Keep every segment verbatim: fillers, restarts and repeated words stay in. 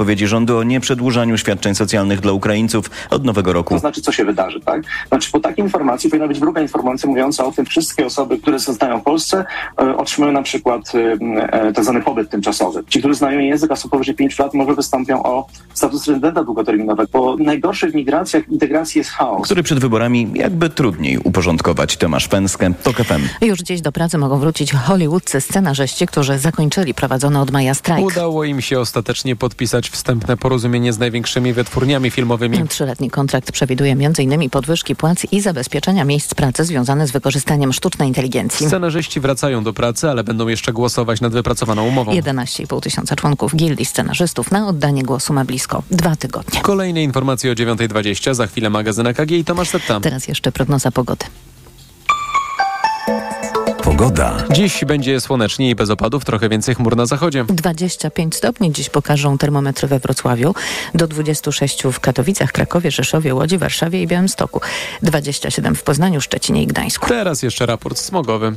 zapowiedzi rządu o nieprzedłużaniu świadczeń socjalnych dla Ukraińców od nowego roku. To znaczy, co się wydarzy, tak? Znaczy, po takiej informacji powinna być druga informacja mówiąca o tym, wszystkie osoby, które zostają w Polsce, e, otrzymują na przykład e, tak zwany pobyt tymczasowy. Ci, którzy znają język, a są powyżej pięciu lat, może wystąpią o status rezydenta długoterminowego. Po najgorszych migracjach integracji jest chaos. Który przed wyborami jakby trudniej uporządkować. Tomasz Pęskę, Tok F M. Już dziś do pracy mogą wrócić hollywoodzcy scenarzyści, którzy zakończyli prowadzony od maja strajk. Udało im się ostatecznie podpisać wstępne porozumienie z największymi wytwórniami filmowymi. Trzyletni kontrakt przewiduje między innymi podwyżki płac i zabezpieczenia miejsc pracy związane z wykorzystaniem sztucznej inteligencji. Scenarzyści wracają do pracy, ale będą jeszcze głosować nad wypracowaną umową. jedenaście i pół tysiąca członków gildii scenarzystów na oddanie głosu ma blisko dwa tygodnie. Kolejne informacje o dziewiątej dwadzieścia. Za chwilę magazyn A K G i Tomasz Setta. Teraz jeszcze prognoza pogody. Pogoda. Dziś będzie słonecznie i bez opadów, trochę więcej chmur na zachodzie. dwadzieścia pięć stopni dziś pokażą termometry we Wrocławiu, do dwudziestu sześciu w Katowicach, Krakowie, Rzeszowie, Łodzi, Warszawie i Białymstoku, dwadzieścia siedem w Poznaniu, Szczecinie i Gdańsku. Teraz jeszcze raport smogowy.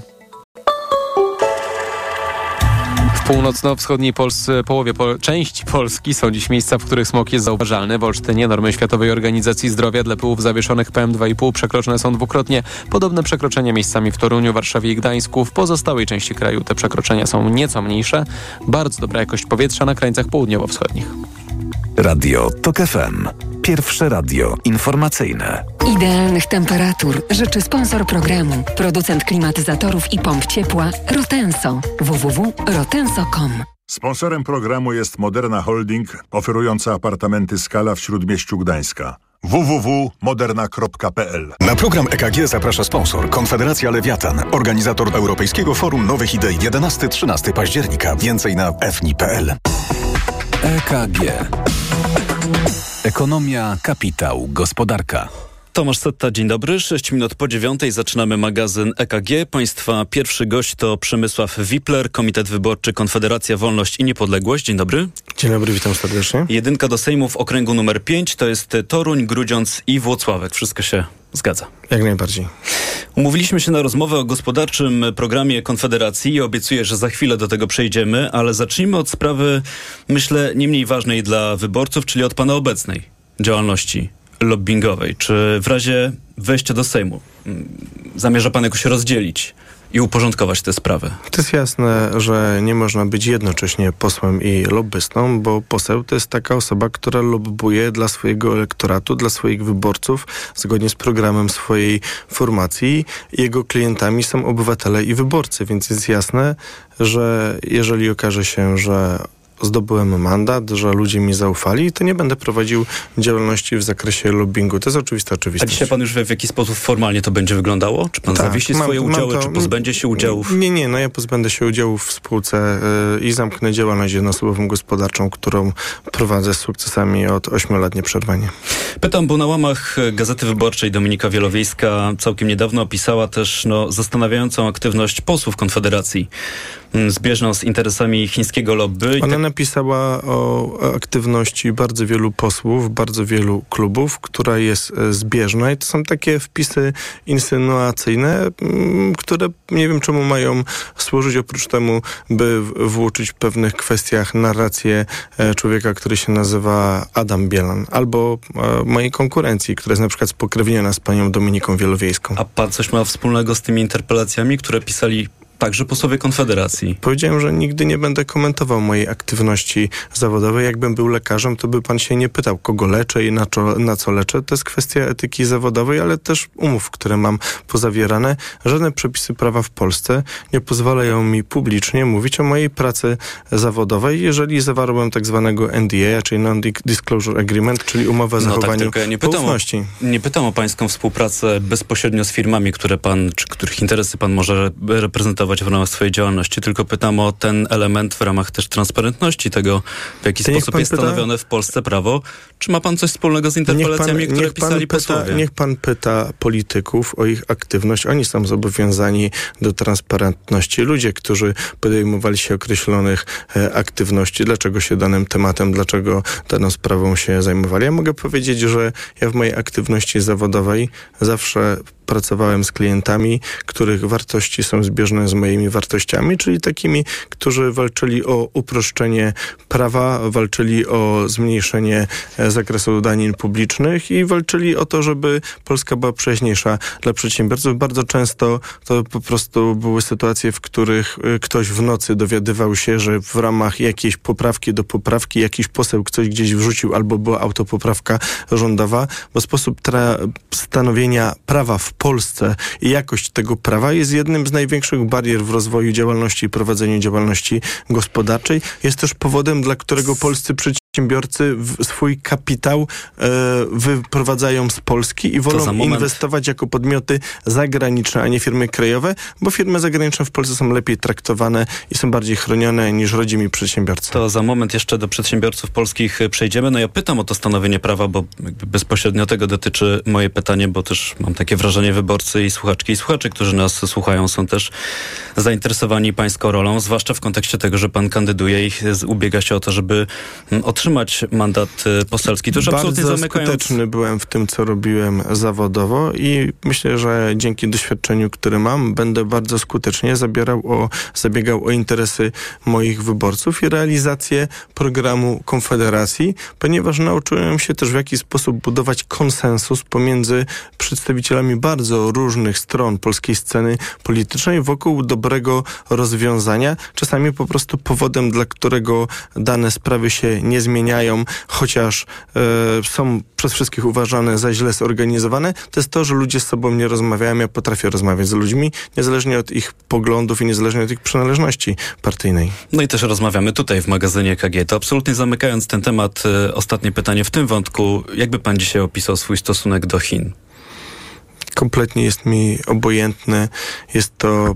W północno-wschodniej Polsce, połowie po, części Polski są dziś miejsca, w których smog jest zauważalny. W Olsztynie normy Światowej Organizacji Zdrowia dla pyłów zawieszonych P M dwa i pół przekroczone są dwukrotnie. Podobne przekroczenia miejscami w Toruniu, Warszawie i Gdańsku. W pozostałej części kraju te przekroczenia są nieco mniejsze. Bardzo dobra jakość powietrza na krańcach południowo-wschodnich. Radio Tok F M. Pierwsze radio informacyjne. Idealnych temperatur życzy sponsor programu. Producent klimatyzatorów i pomp ciepła Rotenso. w w w kropka rotenso kropka com. Sponsorem programu jest Moderna Holding, oferująca apartamenty Scala w Śródmieściu Gdańska. w w w kropka moderna kropka p l. Na program E K G zaprasza sponsor Konfederacja Lewiatan, organizator Europejskiego Forum Nowych Idei jedenastego do trzynastego października. Więcej na f n i kropka p l. E K G. Ekonomia, kapitał, gospodarka. Tomasz Setta, dzień dobry. sześć minut po dziewiątej zaczynamy magazyn E K G. Państwa pierwszy gość to Przemysław Wipler, Komitet Wyborczy Konfederacja Wolność i Niepodległość. Dzień dobry. Dzień dobry, witam serdecznie. Jedynka do Sejmu w okręgu numer pięć to jest Toruń, Grudziądz i Włocławek. Wszystko się zgadza. Jak najbardziej. Umówiliśmy się na rozmowę o gospodarczym programie Konfederacji i obiecuję, że za chwilę do tego przejdziemy, ale zacznijmy od sprawy, myślę, nie mniej ważnej dla wyborców, czyli od pana obecnej działalności lobbingowej. Czy w razie wejścia do Sejmu zamierza pan jakoś rozdzielić i uporządkować tę sprawę? To jest jasne, że nie można być jednocześnie posłem i lobbystą, bo poseł to jest taka osoba, która lobbuje dla swojego elektoratu, dla swoich wyborców, zgodnie z programem swojej formacji. Jego klientami są obywatele i wyborcy, więc jest jasne, że jeżeli okaże się, że zdobyłem mandat, że ludzie mi zaufali, to nie będę prowadził działalności w zakresie lobbingu. To jest oczywista oczywistość. A dzisiaj pan już wie, w jaki sposób formalnie to będzie wyglądało? Czy pan tak, zawiesi swoje mam, udziały, mam to, czy pozbędzie się udziałów? Nie, nie, no ja pozbędę się udziałów w spółce yy, i zamknę działalność jednoosobową gospodarczą, którą prowadzę z sukcesami od ośmiu lat nieprzerwanie. Pytam, bo na łamach Gazety Wyborczej Dominika Wielowiejska całkiem niedawno opisała też no, zastanawiającą aktywność posłów Konfederacji, zbieżną z interesami chińskiego lobby. Ona napisała o aktywności bardzo wielu posłów, bardzo wielu klubów, która jest zbieżna i to są takie wpisy insynuacyjne, które nie wiem czemu mają służyć oprócz temu, by włóczyć w pewnych kwestiach narrację człowieka, który się nazywa Adam Bielan, albo mojej konkurencji, która jest na przykład spokrewniona z panią Dominiką Wielowiejską. A pan coś ma wspólnego z tymi interpelacjami, które pisali także posłowie Konfederacji? Powiedziałem, że nigdy nie będę komentował mojej aktywności zawodowej. Jakbym był lekarzem, to by pan się nie pytał, kogo leczę i na co, na co leczę. To jest kwestia etyki zawodowej, ale też umów, które mam pozawierane. Żadne przepisy prawa w Polsce nie pozwalają mi publicznie mówić o mojej pracy zawodowej, jeżeli zawarłem tak zwanego N D A, czyli Non-Disclosure Agreement, czyli umowę o no zachowaniu tak, nie pytam poufności. O, nie pytam o pańską współpracę bezpośrednio z firmami, które pan, czy których interesy pan może reprezentować w ramach swojej działalności, tylko pytam o ten element w ramach też transparentności tego, w jaki sposób jest stanowione w Polsce prawo. Czy ma pan coś wspólnego z interpelacjami, które pisali posłowie? Niech pan pyta polityków o ich aktywność. Oni są zobowiązani do transparentności. Ludzie, którzy podejmowali się określonych e, aktywności, dlaczego się danym tematem, dlaczego daną sprawą się zajmowali. Ja mogę powiedzieć, że ja w mojej aktywności zawodowej zawsze pracowałem z klientami, których wartości są zbieżne z moimi wartościami, czyli takimi, którzy walczyli o uproszczenie prawa, walczyli o zmniejszenie zakresu danin publicznych i walczyli o to, żeby Polska była przyjaźniejsza dla przedsiębiorców. Bardzo często to po prostu były sytuacje, w których ktoś w nocy dowiadywał się, że w ramach jakiejś poprawki do poprawki jakiś poseł coś gdzieś wrzucił albo była autopoprawka rządowa, bo sposób tra- stanowienia prawa w Polsce i jakość tego prawa jest jednym z największych barier w rozwoju działalności i prowadzeniu działalności gospodarczej. Jest też powodem, dla którego polscy przedsiębiorcy swój kapitał e, wyprowadzają z Polski i wolą inwestować jako podmioty zagraniczne, a nie firmy krajowe, bo firmy zagraniczne w Polsce są lepiej traktowane i są bardziej chronione niż rodzimi przedsiębiorcy. To za moment jeszcze do przedsiębiorców polskich przejdziemy. No ja pytam o to stanowienie prawa, bo jakby bezpośrednio tego dotyczy moje pytanie, bo też mam takie wrażenie, wyborcy i słuchaczki i słuchacze, którzy nas słuchają, są też zainteresowani pańską rolą, zwłaszcza w kontekście tego, że pan kandyduje i ubiega się o to, żeby otrzymać mandat poselski. To już absolutnie zamykając... Bardzo skuteczny byłem w tym, co robiłem zawodowo i myślę, że dzięki doświadczeniu, które mam, będę bardzo skutecznie zabierał o, zabiegał o interesy moich wyborców i realizację programu Konfederacji, ponieważ nauczyłem się też, w jaki sposób budować konsensus pomiędzy przedstawicielami bardzo różnych stron polskiej sceny politycznej wokół dobrego rozwiązania. Czasami po prostu powodem, dla którego dane sprawy się nie zmieniają, chociaż e, są przez wszystkich uważane za źle zorganizowane, to jest to, że ludzie z sobą nie rozmawiają. Ja potrafię rozmawiać z ludźmi, niezależnie od ich poglądów i niezależnie od ich przynależności partyjnej. No i też rozmawiamy tutaj w magazynie K G. To absolutnie zamykając ten temat, e, ostatnie pytanie w tym wątku. Jakby pan dzisiaj opisał swój stosunek do Chin? Kompletnie jest mi obojętne. Jest to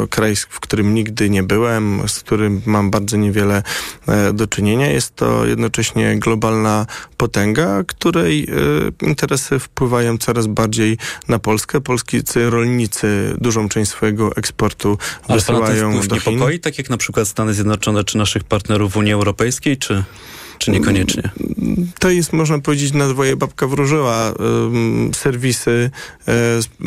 e, kraj, w którym nigdy nie byłem, z którym mam bardzo niewiele e, do czynienia. Jest to jednocześnie globalna potęga, której e, interesy wpływają coraz bardziej na Polskę. Polscy rolnicy dużą część swojego eksportu ale wysyłają do Chin. Ale niepokoi, tak jak na przykład Stany Zjednoczone czy naszych partnerów w Unii Europejskiej, czy... Czy niekoniecznie? To jest, można powiedzieć, na dwoje babka wróżyła. Serwisy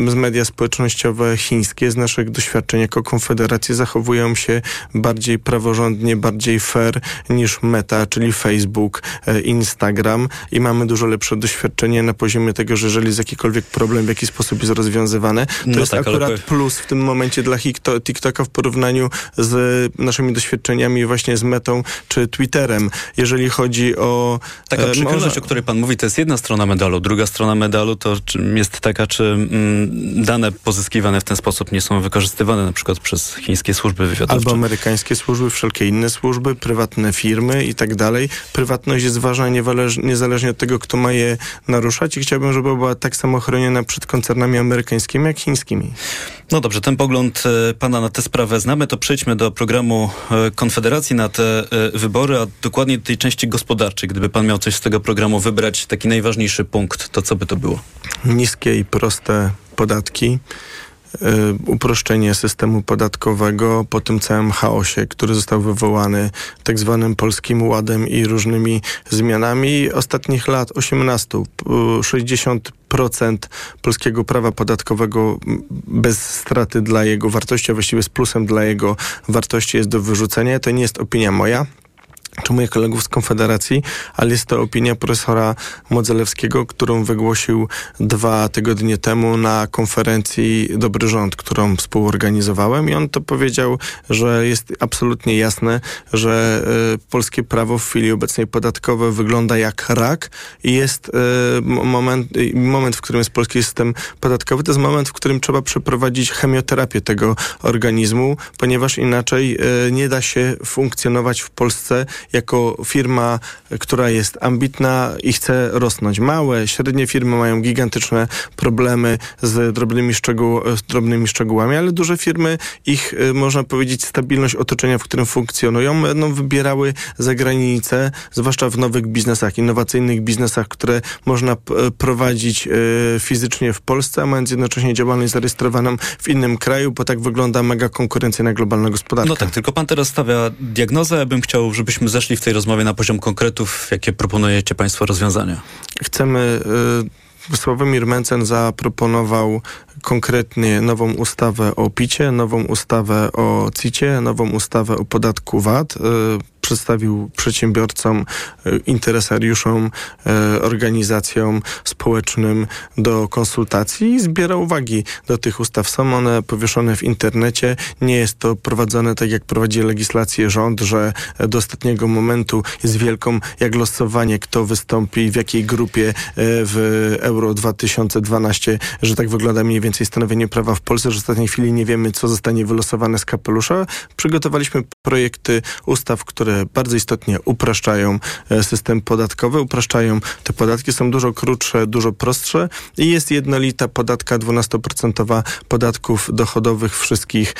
z media społecznościowe chińskie z naszych doświadczeń jako Konfederacji zachowują się bardziej praworządnie, bardziej fair niż Meta, czyli Facebook, Instagram i mamy dużo lepsze doświadczenie na poziomie tego, że jeżeli jest jakikolwiek problem, w jaki sposób jest rozwiązywane, to no jest tak, akurat ale... plus w tym momencie dla TikToka w porównaniu z naszymi doświadczeniami właśnie z Metą czy Twitterem. Jeżeli chodzi o... Taka e, przychylność, może... o której pan mówi, to jest jedna strona medalu. Druga strona medalu to jest taka, czy mm, dane pozyskiwane w ten sposób nie są wykorzystywane na przykład przez chińskie służby wywiadowcze. Albo amerykańskie służby, wszelkie inne służby, prywatne firmy i tak dalej. Prywatność jest ważna niezależnie od tego, kto ma je naruszać i chciałbym, żeby była tak samo chroniona przed koncernami amerykańskimi, jak chińskimi. No dobrze, ten pogląd pana na tę sprawę znamy, to przejdźmy do programu Konfederacji na te wybory, a dokładnie do tej części gospodarczej. Gdyby pan miał coś z tego programu wybrać, taki najważniejszy punkt, to co by to było? Niskie i proste podatki, uproszczenie systemu podatkowego po tym całym chaosie, który został wywołany tak zwanym Polskim Ładem i różnymi zmianami ostatnich lat, osiemnaście, sześćdziesiąt procent polskiego prawa podatkowego bez straty dla jego wartości, a właściwie z plusem dla jego wartości jest do wyrzucenia. To nie jest opinia moja czy moich kolegów z Konfederacji, ale jest to opinia profesora Modzelewskiego, którą wygłosił dwa tygodnie temu na konferencji Dobry Rząd, którą współorganizowałem i on to powiedział, że jest absolutnie jasne, że y, polskie prawo w chwili obecnej podatkowe wygląda jak rak i jest y, moment, y, moment, w którym jest polski system podatkowy, to jest moment, w którym trzeba przeprowadzić chemioterapię tego organizmu, ponieważ inaczej y, nie da się funkcjonować w Polsce jako firma, która jest ambitna i chce rosnąć. Małe, średnie firmy mają gigantyczne problemy z drobnymi, szczegół, z drobnymi szczegółami, ale duże firmy, ich, można powiedzieć, stabilność otoczenia, w którym funkcjonują, będą wybierały za granicę, zwłaszcza w nowych biznesach, innowacyjnych biznesach, które można prowadzić fizycznie w Polsce, a mając jednocześnie działalność zarejestrowaną w innym kraju, bo tak wygląda mega konkurencja na globalną gospodarkę. No tak, tylko pan teraz stawia diagnozę, ja bym chciał, żebyśmy My zeszli w tej rozmowie na poziom konkretów, jakie proponujecie państwo rozwiązania. Chcemy... Y- Sławomir Mencen zaproponował konkretnie nową ustawę o picie, nową ustawę o cicie, nową ustawę o podatku V A T. Y, przedstawił przedsiębiorcom, y, interesariuszom, y, organizacjom społecznym do konsultacji i zbiera uwagi do tych ustaw. Są one powieszone w internecie. Nie jest to prowadzone tak, jak prowadzi legislację rząd, że do ostatniego momentu jest wielką, jak losowanie, kto wystąpi, w jakiej grupie y, w Euro dwa tysiące dwanaście, że tak wygląda mniej więcej stanowienie prawa w Polsce, że w ostatniej chwili nie wiemy, co zostanie wylosowane z kapelusza. Przygotowaliśmy projekty ustaw, które bardzo istotnie upraszczają system podatkowy, upraszczają te podatki, są dużo krótsze, dużo prostsze i jest jednolita podatka dwunastoprocentowa podatków dochodowych wszystkich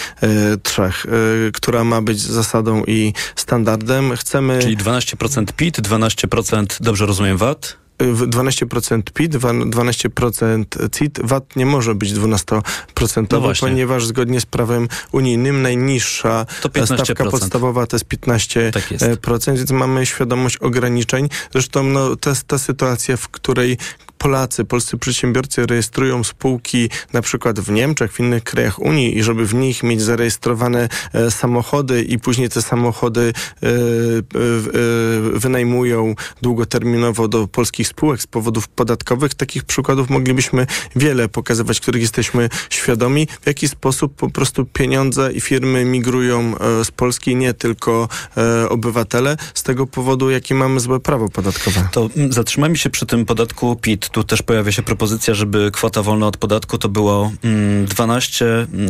y, trzech, y, która ma być zasadą i standardem. Chcemy... Czyli dwanaście procent P I T, dwanaście procent, dobrze rozumiem, V A T? dwanaście procent P I T, dwanaście procent C I T, V A T nie może być dwunastoprocentowy, no ponieważ zgodnie z prawem unijnym najniższa stawka podstawowa to jest piętnaście procent, tak jest. Procent, więc mamy świadomość ograniczeń. Zresztą no, to jest ta sytuacja, w której Polacy, polscy przedsiębiorcy rejestrują spółki na przykład w Niemczech, w innych krajach Unii i żeby w nich mieć zarejestrowane e, samochody i później te samochody e, e, wynajmują długoterminowo do polskich spółek z powodów podatkowych. Takich przykładów moglibyśmy wiele pokazywać, których jesteśmy świadomi, w jaki sposób po prostu pieniądze i firmy migrują e, z Polski, nie tylko e, obywatele, z tego powodu, jakie mamy złe prawo podatkowe. To zatrzymajmy się przy tym podatku P I T. Tu też pojawia się propozycja, żeby kwota wolna od podatku to było dwanaście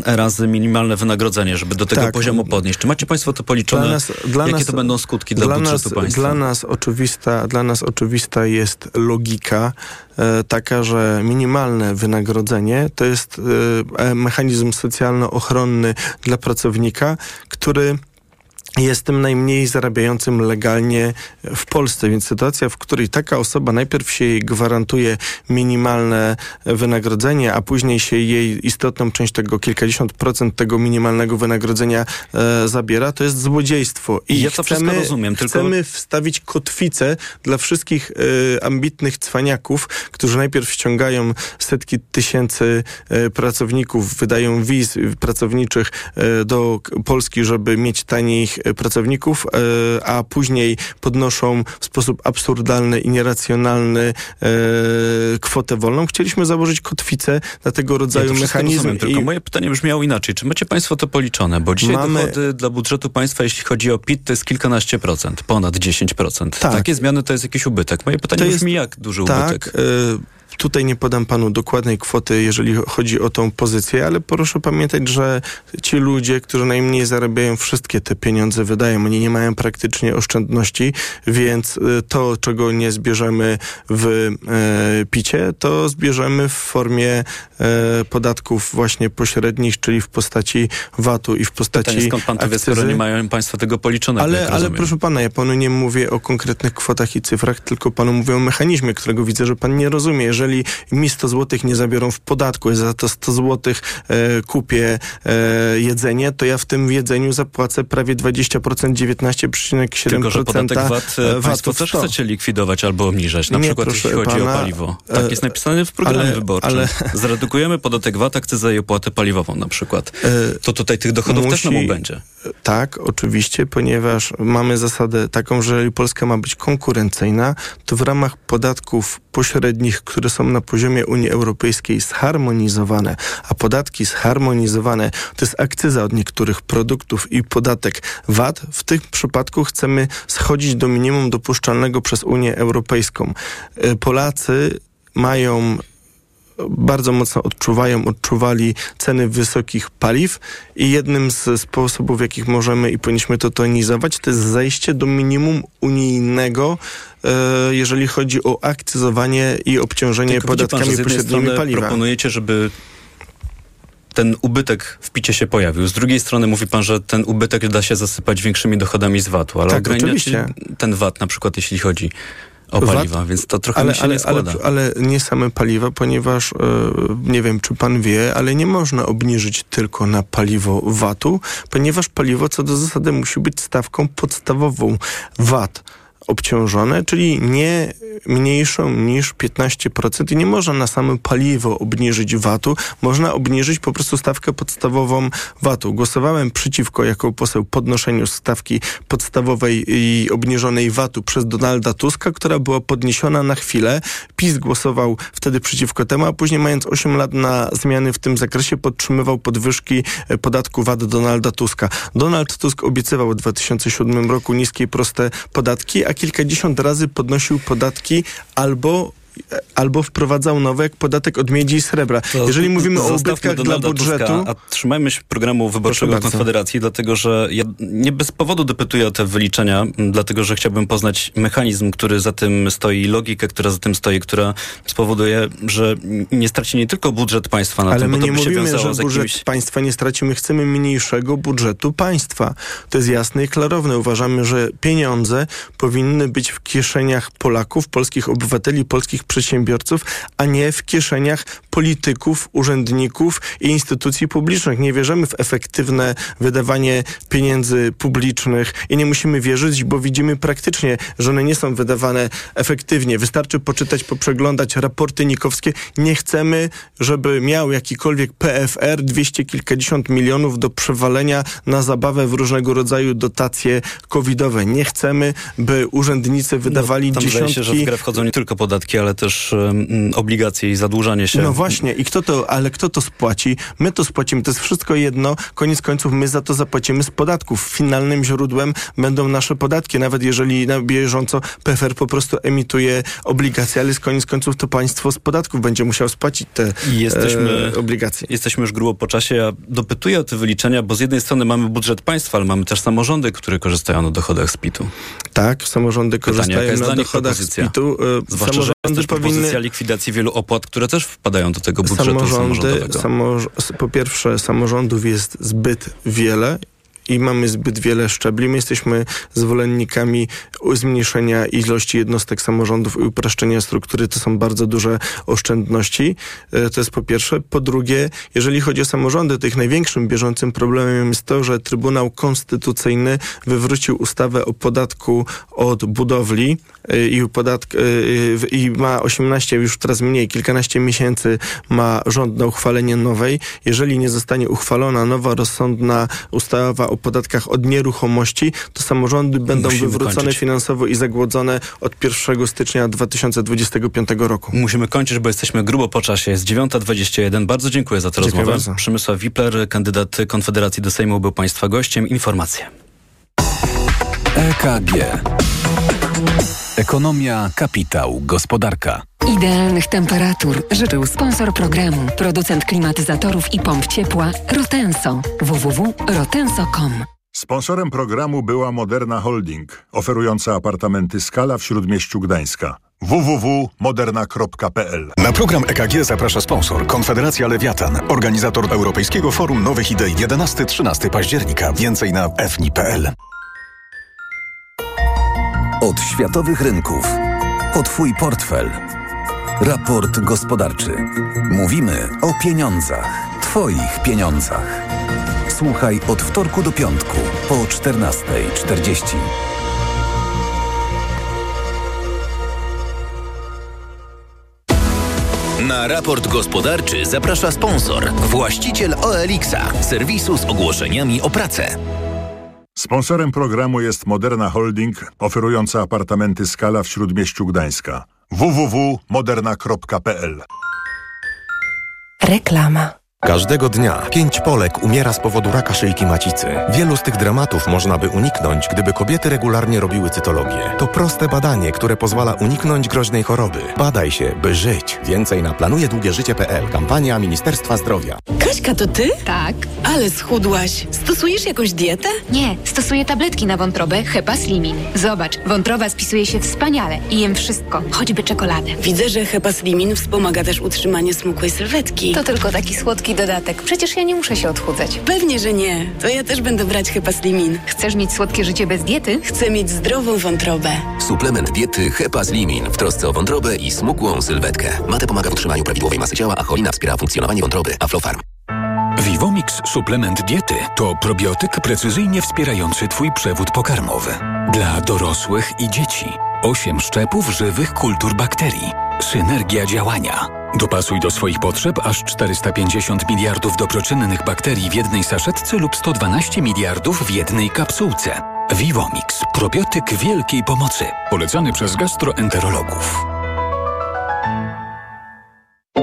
razy minimalne wynagrodzenie, żeby do tego tak. poziomu podnieść. Czy macie państwo to policzone? Dla nas, dla Jakie nas, to będą skutki dla, dla budżetu nas, państwa? Dla nas oczywista, dla nas oczywista jest logika e, taka, że minimalne wynagrodzenie to jest e, mechanizm socjalno-ochronny dla pracownika, który... jestem najmniej zarabiającym legalnie w Polsce, więc sytuacja, w której taka osoba najpierw się jej gwarantuje minimalne wynagrodzenie, a później się jej istotną część tego, kilkadziesiąt procent tego minimalnego wynagrodzenia e, zabiera, to jest złodziejstwo. I ja chcemy, to wszystko rozumiem, tylko... chcemy wstawić kotwicę dla wszystkich e, ambitnych cwaniaków, którzy najpierw ściągają setki tysięcy e, pracowników, wydają wiz pracowniczych e, do Polski, żeby mieć tanich pracowników, a później podnoszą w sposób absurdalny i nieracjonalny kwotę wolną. Chcieliśmy założyć kotwicę na tego rodzaju ja mechanizm. Tylko i... moje pytanie brzmiało inaczej. Czy macie państwo to policzone? Bo dzisiaj Mamy... dochody dla budżetu państwa, jeśli chodzi o P I T, to jest kilkanaście procent, ponad dziesięć procent. Tak. Takie zmiany to jest jakiś ubytek. Moje pytanie jest... brzmi, jak duży tak, ubytek? Y... Tutaj nie podam panu dokładnej kwoty, jeżeli chodzi o tą pozycję, ale proszę pamiętać, że ci ludzie, którzy najmniej zarabiają, wszystkie te pieniądze wydają. Oni nie mają praktycznie oszczędności, więc to, czego nie zbierzemy w e, picie, to zbierzemy w formie e, podatków właśnie pośrednich, czyli w postaci V A T-u i w postaci akcyzy. Pytanie, skąd pan to wie, skoro nie mają państwo tego policzonego? Ale, ale rozumiem. Proszę pana, ja panu nie mówię o konkretnych kwotach i cyfrach, tylko panu mówię o mechanizmie, którego widzę, że pan nie rozumie. Jeżeli Jeżeli mi sto złotych nie zabiorą w podatku, za to sto złotych e, kupię e, jedzenie, to ja w tym jedzeniu zapłacę prawie dwadzieścia procent, dziewiętnaście przecinek siedem procent. Tylko, że podatek V A T, e, państwo też chcecie likwidować albo obniżać, na nie, przykład jeśli chodzi pana, o paliwo. Tak e, jest napisane w programie ale, wyborczym. Ale, Zredukujemy podatek V A T, akcyzę i opłatę paliwową na przykład. E, to tutaj tych dochodów musi, też nam będzie. Tak, oczywiście, ponieważ mamy zasadę taką, że jeżeli Polska ma być konkurencyjna, to w ramach podatków pośrednich, które są na poziomie Unii Europejskiej zharmonizowane, a podatki zharmonizowane to jest akcyza od niektórych produktów i podatek V A T. W tym przypadku chcemy schodzić do minimum dopuszczalnego przez Unię Europejską. Polacy mają... bardzo mocno odczuwają, odczuwali ceny wysokich paliw i jednym z sposobów, w jakich możemy i powinniśmy to tonizować, to jest zejście do minimum unijnego, e, jeżeli chodzi o akcyzowanie i obciążenie Tylko podatkami pan, pośrednimi paliwa. Proponujecie, żeby ten ubytek w picie się pojawił. Z drugiej strony mówi pan, że ten ubytek da się zasypać większymi dochodami z V A T-u, ale tak, oczywiście ten V A T na przykład, jeśli chodzi o paliwa, VAT, więc to trochę ale, mi się ale, nie składa. Ale, ale nie same paliwa, ponieważ yy, nie wiem, czy pan wie, ale nie można obniżyć tylko na paliwo V A T-u, ponieważ paliwo co do zasady musi być stawką podstawową V A T. obciążone, czyli nie mniejszą niż piętnaście procent i nie można na same paliwo obniżyć vatu, można obniżyć po prostu stawkę podstawową vatu. Głosowałem przeciwko jako poseł podnoszeniu stawki podstawowej i obniżonej vatu przez Donalda Tuska, która była podniesiona na chwilę. PiS głosował wtedy przeciwko temu, a później, mając osiem lat na zmiany w tym zakresie, podtrzymywał podwyżki podatku VAT Donalda Tuska. Donald Tusk obiecywał w dwa tysiące siódmym roku niskie i proste podatki, a kilkadziesiąt razy podnosił podatki albo albo wprowadzał nowe, jak podatek od miedzi i srebra. To jeżeli mówimy o ubytkach Donalda dla budżetu... Tuska, a trzymajmy się programu wyborczego Konfederacji, dlatego że ja nie bez powodu dopytuję o te wyliczenia, dlatego że chciałbym poznać mechanizm, który za tym stoi, logikę, która za tym stoi, która spowoduje, że nie straci nie tylko budżet państwa na ale tym, bo to by się wiązało z jakimś... Ale my nie mówimy, że budżet jakimś... państwa nie straci. My chcemy mniejszego budżetu państwa. To jest jasne i klarowne. Uważamy, że pieniądze powinny być w kieszeniach Polaków, polskich obywateli, polskich przedsiębiorców, a nie w kieszeniach polityków, urzędników i instytucji publicznych. Nie wierzymy w efektywne wydawanie pieniędzy publicznych i nie musimy wierzyć, bo widzimy praktycznie, że one nie są wydawane efektywnie. Wystarczy poczytać, poprzeglądać raporty nikowskie. Nie chcemy, żeby miał jakikolwiek P F R dwieście kilkadziesiąt milionów do przewalenia na zabawę w różnego rodzaju dotacje covidowe. Nie chcemy, by urzędnicy wydawali no, tam dziesiątki... Się, że w grę wchodzą nie tylko podatki, ale też um, obligacje i zadłużanie się. No właśnie, i kto to, ale kto to spłaci? My to spłacimy, to jest wszystko jedno, koniec końców my za to zapłacimy z podatków. Finalnym źródłem będą nasze podatki, nawet jeżeli na bieżąco P F R po prostu emituje obligacje, ale z koniec końców to państwo z podatków będzie musiało spłacić te jesteśmy, e, obligacje. Jesteśmy już grubo po czasie, ja dopytuję o te wyliczenia, bo z jednej strony mamy budżet państwa, ale mamy też samorządy, które korzystają na dochodach z pitu. Tak, samorządy Pytanie, korzystają na dochodach z pitu. E, zwłaszcza, że jest też propozycja likwidacji wielu opłat, które też wpadają do tego budżetu samorządowego. Samorządy, po pierwsze, samorządów jest zbyt wiele i mamy zbyt wiele szczebli. My jesteśmy zwolennikami zmniejszenia ilości jednostek samorządów i upraszczenia struktury. To są bardzo duże oszczędności. To jest po pierwsze. Po drugie, jeżeli chodzi o samorządy, to ich największym bieżącym problemem jest to, że Trybunał Konstytucyjny wywrócił ustawę o podatku od budowli i, podatk, i ma osiemnaście, już teraz mniej, kilkanaście miesięcy ma rząd na uchwalenie nowej. Jeżeli nie zostanie uchwalona nowa, rozsądna ustawa o podatkach od nieruchomości, to samorządy będą Musimy wywrócone kończyć. finansowo i zagłodzone od pierwszego stycznia dwa tysiące dwudziestego piątego roku. Musimy kończyć, bo jesteśmy grubo po czasie. Jest dziewiąta dwadzieścia jeden. Bardzo dziękuję za tę dziękuję rozmowę. Bardzo. Przemysław Wipler, kandydat Konfederacji do Sejmu, był Państwa gościem. Informacje. E K G. Ekonomia, kapitał, gospodarka. Idealnych temperatur życzył sponsor programu, producent klimatyzatorów i pomp ciepła Rotenso. w w w kropka rotenso kropka com. Sponsorem programu była Moderna Holding, oferująca apartamenty Scala w Śródmieściu Gdańska. w w w kropka moderna kropka p l. Na program E K G zaprasza sponsor Konfederacja Lewiatan, organizator Europejskiego Forum Nowych Idei jedenastego do trzynastego października. Więcej na f n i kropka p l. Od światowych rynków, po Twój portfel. Raport gospodarczy. Mówimy o pieniądzach, Twoich pieniądzach. Słuchaj od wtorku do piątku po czternastej czterdzieści. Na raport gospodarczy zaprasza sponsor, właściciel O L X a, serwisu z ogłoszeniami o pracę. Sponsorem programu jest Moderna Holding, oferująca apartamenty Scala w Śródmieściu Gdańska. w w w kropka moderna kropka p l. Reklama. Każdego dnia pięć Polek umiera z powodu raka szyjki macicy. Wielu z tych dramatów można by uniknąć, gdyby kobiety regularnie robiły cytologię. To proste badanie, które pozwala uniknąć groźnej choroby. Badaj się, by żyć. Więcej na planujedługieżycie kropka p l. Kampania Ministerstwa Zdrowia. Kaśka, to ty? Tak. Ale schudłaś. Stosujesz jakąś dietę? Nie, stosuję tabletki na wątrobę Hepa Slimin. Zobacz, wątroba spisuje się wspaniale i jem wszystko, choćby czekoladę. Widzę, że Hepa Slimin wspomaga też utrzymanie smukłej sylwetki. To tylko taki słodki dodatek. Przecież ja nie muszę się odchudzać. Pewnie, że nie. To ja też będę brać Hepa Slimin. Chcesz mieć słodkie życie bez diety? Chcę mieć zdrową wątrobę. Suplement diety Hepa Slimin w trosce o wątrobę i smukłą sylwetkę. Mate pomaga w utrzymaniu prawidłowej masy ciała, a cholina wspiera funkcjonowanie wątroby. Aflofarm. Vivomix suplement diety to probiotyk precyzyjnie wspierający Twój przewód pokarmowy. Dla dorosłych i dzieci. osiem szczepów żywych kultur bakterii. Synergia działania. Dopasuj do swoich potrzeb aż czterysta pięćdziesiąt miliardów dobroczynnych bakterii w jednej saszetce lub sto dwanaście miliardów w jednej kapsułce. Vivomix. Probiotyk wielkiej pomocy. Polecany przez gastroenterologów.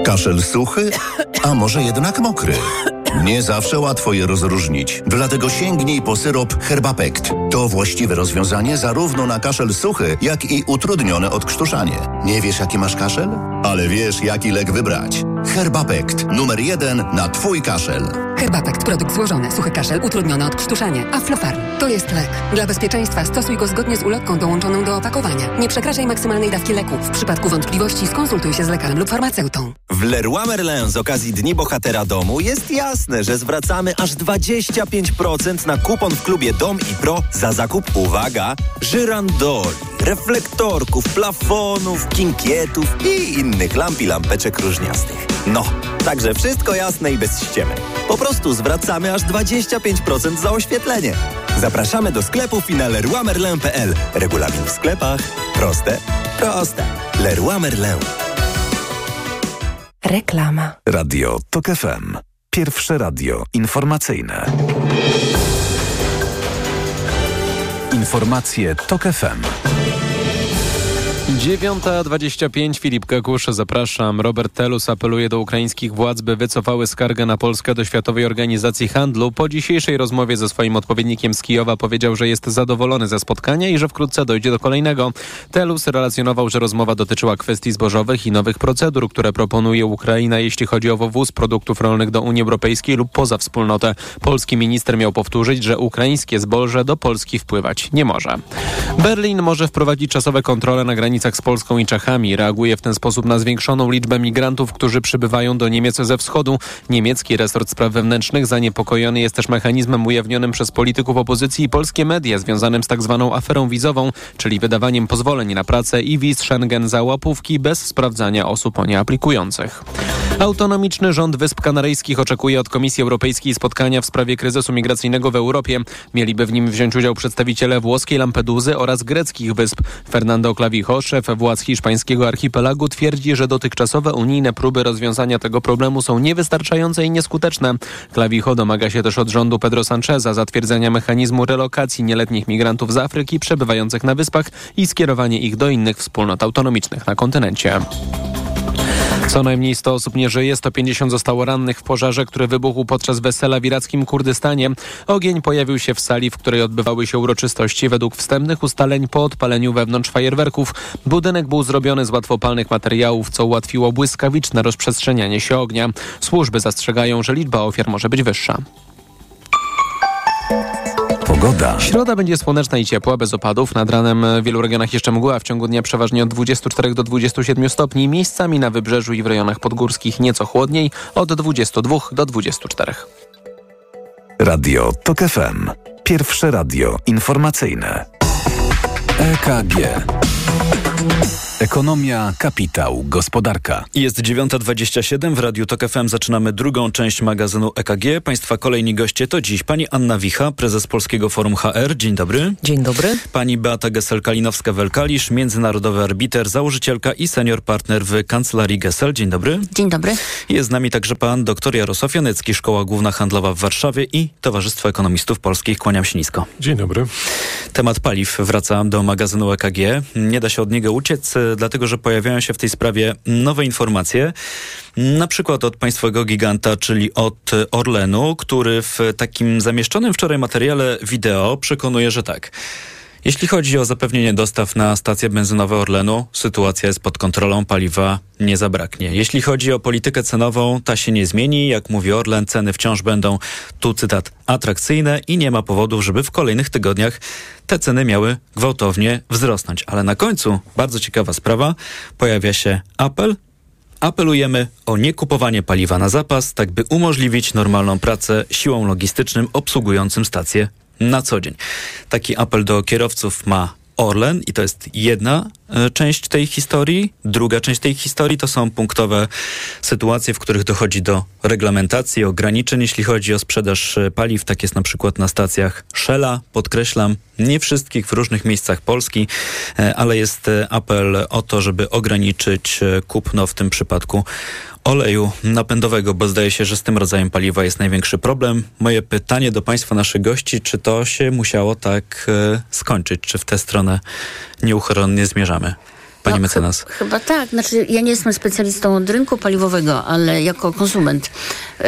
Kaszel suchy? A może jednak mokry? Nie zawsze łatwo je rozróżnić. Dlatego sięgnij po syrop Herbapekt. To właściwe rozwiązanie zarówno na kaszel suchy, jak i utrudnione odkrztuszanie. Nie wiesz, jaki masz kaszel? Ale wiesz, jaki lek wybrać. Herbapekt. Numer jeden na Twój kaszel. Herbapekt. Produkt złożony. Suchy kaszel. Utrudnione odkrztuszanie. Aflofarm. To jest lek. Dla bezpieczeństwa stosuj go zgodnie z ulotką dołączoną do opakowania. Nie przekraczaj maksymalnej dawki leku. W przypadku wątpliwości skonsultuj się z lekarzem lub farmaceutą. W Leroy Merlin z okazji Dni Bohatera Domu jest jasne, że zwracamy aż dwadzieścia pięć procent na kupon w klubie Dom i Pro za zakup, uwaga, żyrandoli, reflektorków, plafonów, kinkietów i innych lamp i lampeczek różniastych. No, także wszystko jasne i bez ściemy. Po prostu zwracamy aż dwadzieścia pięć procent za oświetlenie. Zapraszamy do sklepów i na leroy merlin kropka p l. Regulamin w sklepach. Proste, proste. Leroy Merlin. Reklama. Radio Tok F M. Pierwsze radio informacyjne. Informacje Tok F M. dziewiąta dwadzieścia pięć, Filip Kekusz, zapraszam. Robert Telus apeluje do ukraińskich władz, by wycofały skargę na Polskę do Światowej Organizacji Handlu. Po dzisiejszej rozmowie ze swoim odpowiednikiem z Kijowa powiedział, że jest zadowolony ze spotkania i że wkrótce dojdzie do kolejnego. Telus relacjonował, że rozmowa dotyczyła kwestii zbożowych i nowych procedur, które proponuje Ukraina, jeśli chodzi o wwóz produktów rolnych do Unii Europejskiej lub poza wspólnotę. Polski minister miał powtórzyć, że ukraińskie zboże do Polski wpływać nie może. Berlin może wprowadzić czasowe kontrole na granicy z Polską i Czechami. Reaguje w ten sposób na zwiększoną liczbę migrantów, którzy przybywają do Niemiec ze wschodu. Niemiecki resort spraw wewnętrznych zaniepokojony jest też mechanizmem ujawnionym przez polityków opozycji i polskie media związanym z tak zwaną aferą wizową, czyli wydawaniem pozwoleń na pracę i wiz Schengen za łapówki bez sprawdzania osób o nie aplikujących. Autonomiczny rząd Wysp Kanaryjskich oczekuje od Komisji Europejskiej spotkania w sprawie kryzysu migracyjnego w Europie. Mieliby w nim wziąć udział przedstawiciele włoskiej Lampeduzy oraz greckich wysp. Fernando Clavijo, szef władz hiszpańskiego archipelagu, twierdzi, że dotychczasowe unijne próby rozwiązania tego problemu są niewystarczające i nieskuteczne. Clavijo domaga się też od rządu Pedro Sancheza zatwierdzenia mechanizmu relokacji nieletnich migrantów z Afryki przebywających na wyspach i skierowanie ich do innych wspólnot autonomicznych na kontynencie. Co najmniej sto osób nie żyje, sto pięćdziesiąt zostało rannych w pożarze, który wybuchł podczas wesela w irackim Kurdystanie. Ogień pojawił się w sali, w której odbywały się uroczystości. Według wstępnych ustaleń po odpaleniu wewnątrz fajerwerków budynek był zrobiony z łatwopalnych materiałów, co ułatwiło błyskawiczne rozprzestrzenianie się ognia. Służby zastrzegają, że liczba ofiar może być wyższa. Pogoda. Środa będzie słoneczna i ciepła, bez opadów. Nad ranem w wielu regionach jeszcze mgła, w ciągu dnia przeważnie od dwudziestu czterech do dwudziestu siedmiu stopni. Miejscami na wybrzeżu i w rejonach podgórskich nieco chłodniej, od dwudziestu dwóch do dwudziestu czterech. Radio Tok F M. Pierwsze radio informacyjne. E K G. Ekonomia, kapitał, gospodarka. Jest dziewiąta dwadzieścia siedem, w Radiu Tok F M zaczynamy drugą część magazynu E K G. Państwa kolejni goście to dziś pani Anna Wicha, prezes Polskiego Forum H R. Dzień dobry. Dzień dobry. Pani Beata Gessel-Kalinowska-Welkalisz, międzynarodowy arbiter, założycielka i senior partner w Kancelarii Gessel. Dzień dobry. Dzień dobry. Jest z nami także pan dr Jarosław Janecki, Szkoła Główna Handlowa w Warszawie i Towarzystwo Ekonomistów Polskich. Kłaniam się nisko. Dzień dobry. Temat paliw wraca do magazynu E K G. Nie da się od niego uciec, dlatego że pojawiają się w tej sprawie nowe informacje, na przykład od państwowego giganta, czyli od Orlenu, który w takim zamieszczonym wczoraj materiale wideo przekonuje, że tak. Jeśli chodzi o zapewnienie dostaw na stacje benzynowe Orlenu, sytuacja jest pod kontrolą, paliwa nie zabraknie. Jeśli chodzi o politykę cenową, ta się nie zmieni. Jak mówi Orlen, ceny wciąż będą, tu cytat, atrakcyjne i nie ma powodów, żeby w kolejnych tygodniach te ceny miały gwałtownie wzrosnąć. Ale na końcu, bardzo ciekawa sprawa, pojawia się apel. Apelujemy o niekupowanie paliwa na zapas, tak by umożliwić normalną pracę siłom logistycznym obsługującym stacje na co dzień. Taki apel do kierowców ma Orlen i to jest jedna część tej historii. Druga część tej historii to są punktowe sytuacje, w których dochodzi do reglamentacji, ograniczeń, jeśli chodzi o sprzedaż paliw. Tak jest na przykład na stacjach Shella, podkreślam, nie wszystkich, w różnych miejscach Polski, ale jest apel o to, żeby ograniczyć kupno w tym przypadku oleju napędowego, bo zdaje się, że z tym rodzajem paliwa jest największy problem. Moje pytanie do Państwa, naszych gości, czy to się musiało tak e, skończyć? Czy w tę stronę nieuchronnie zmierzamy? Pani no, mecenas. Ch- chyba tak. Znaczy, ja nie jestem specjalistą od rynku paliwowego, ale jako konsument yy,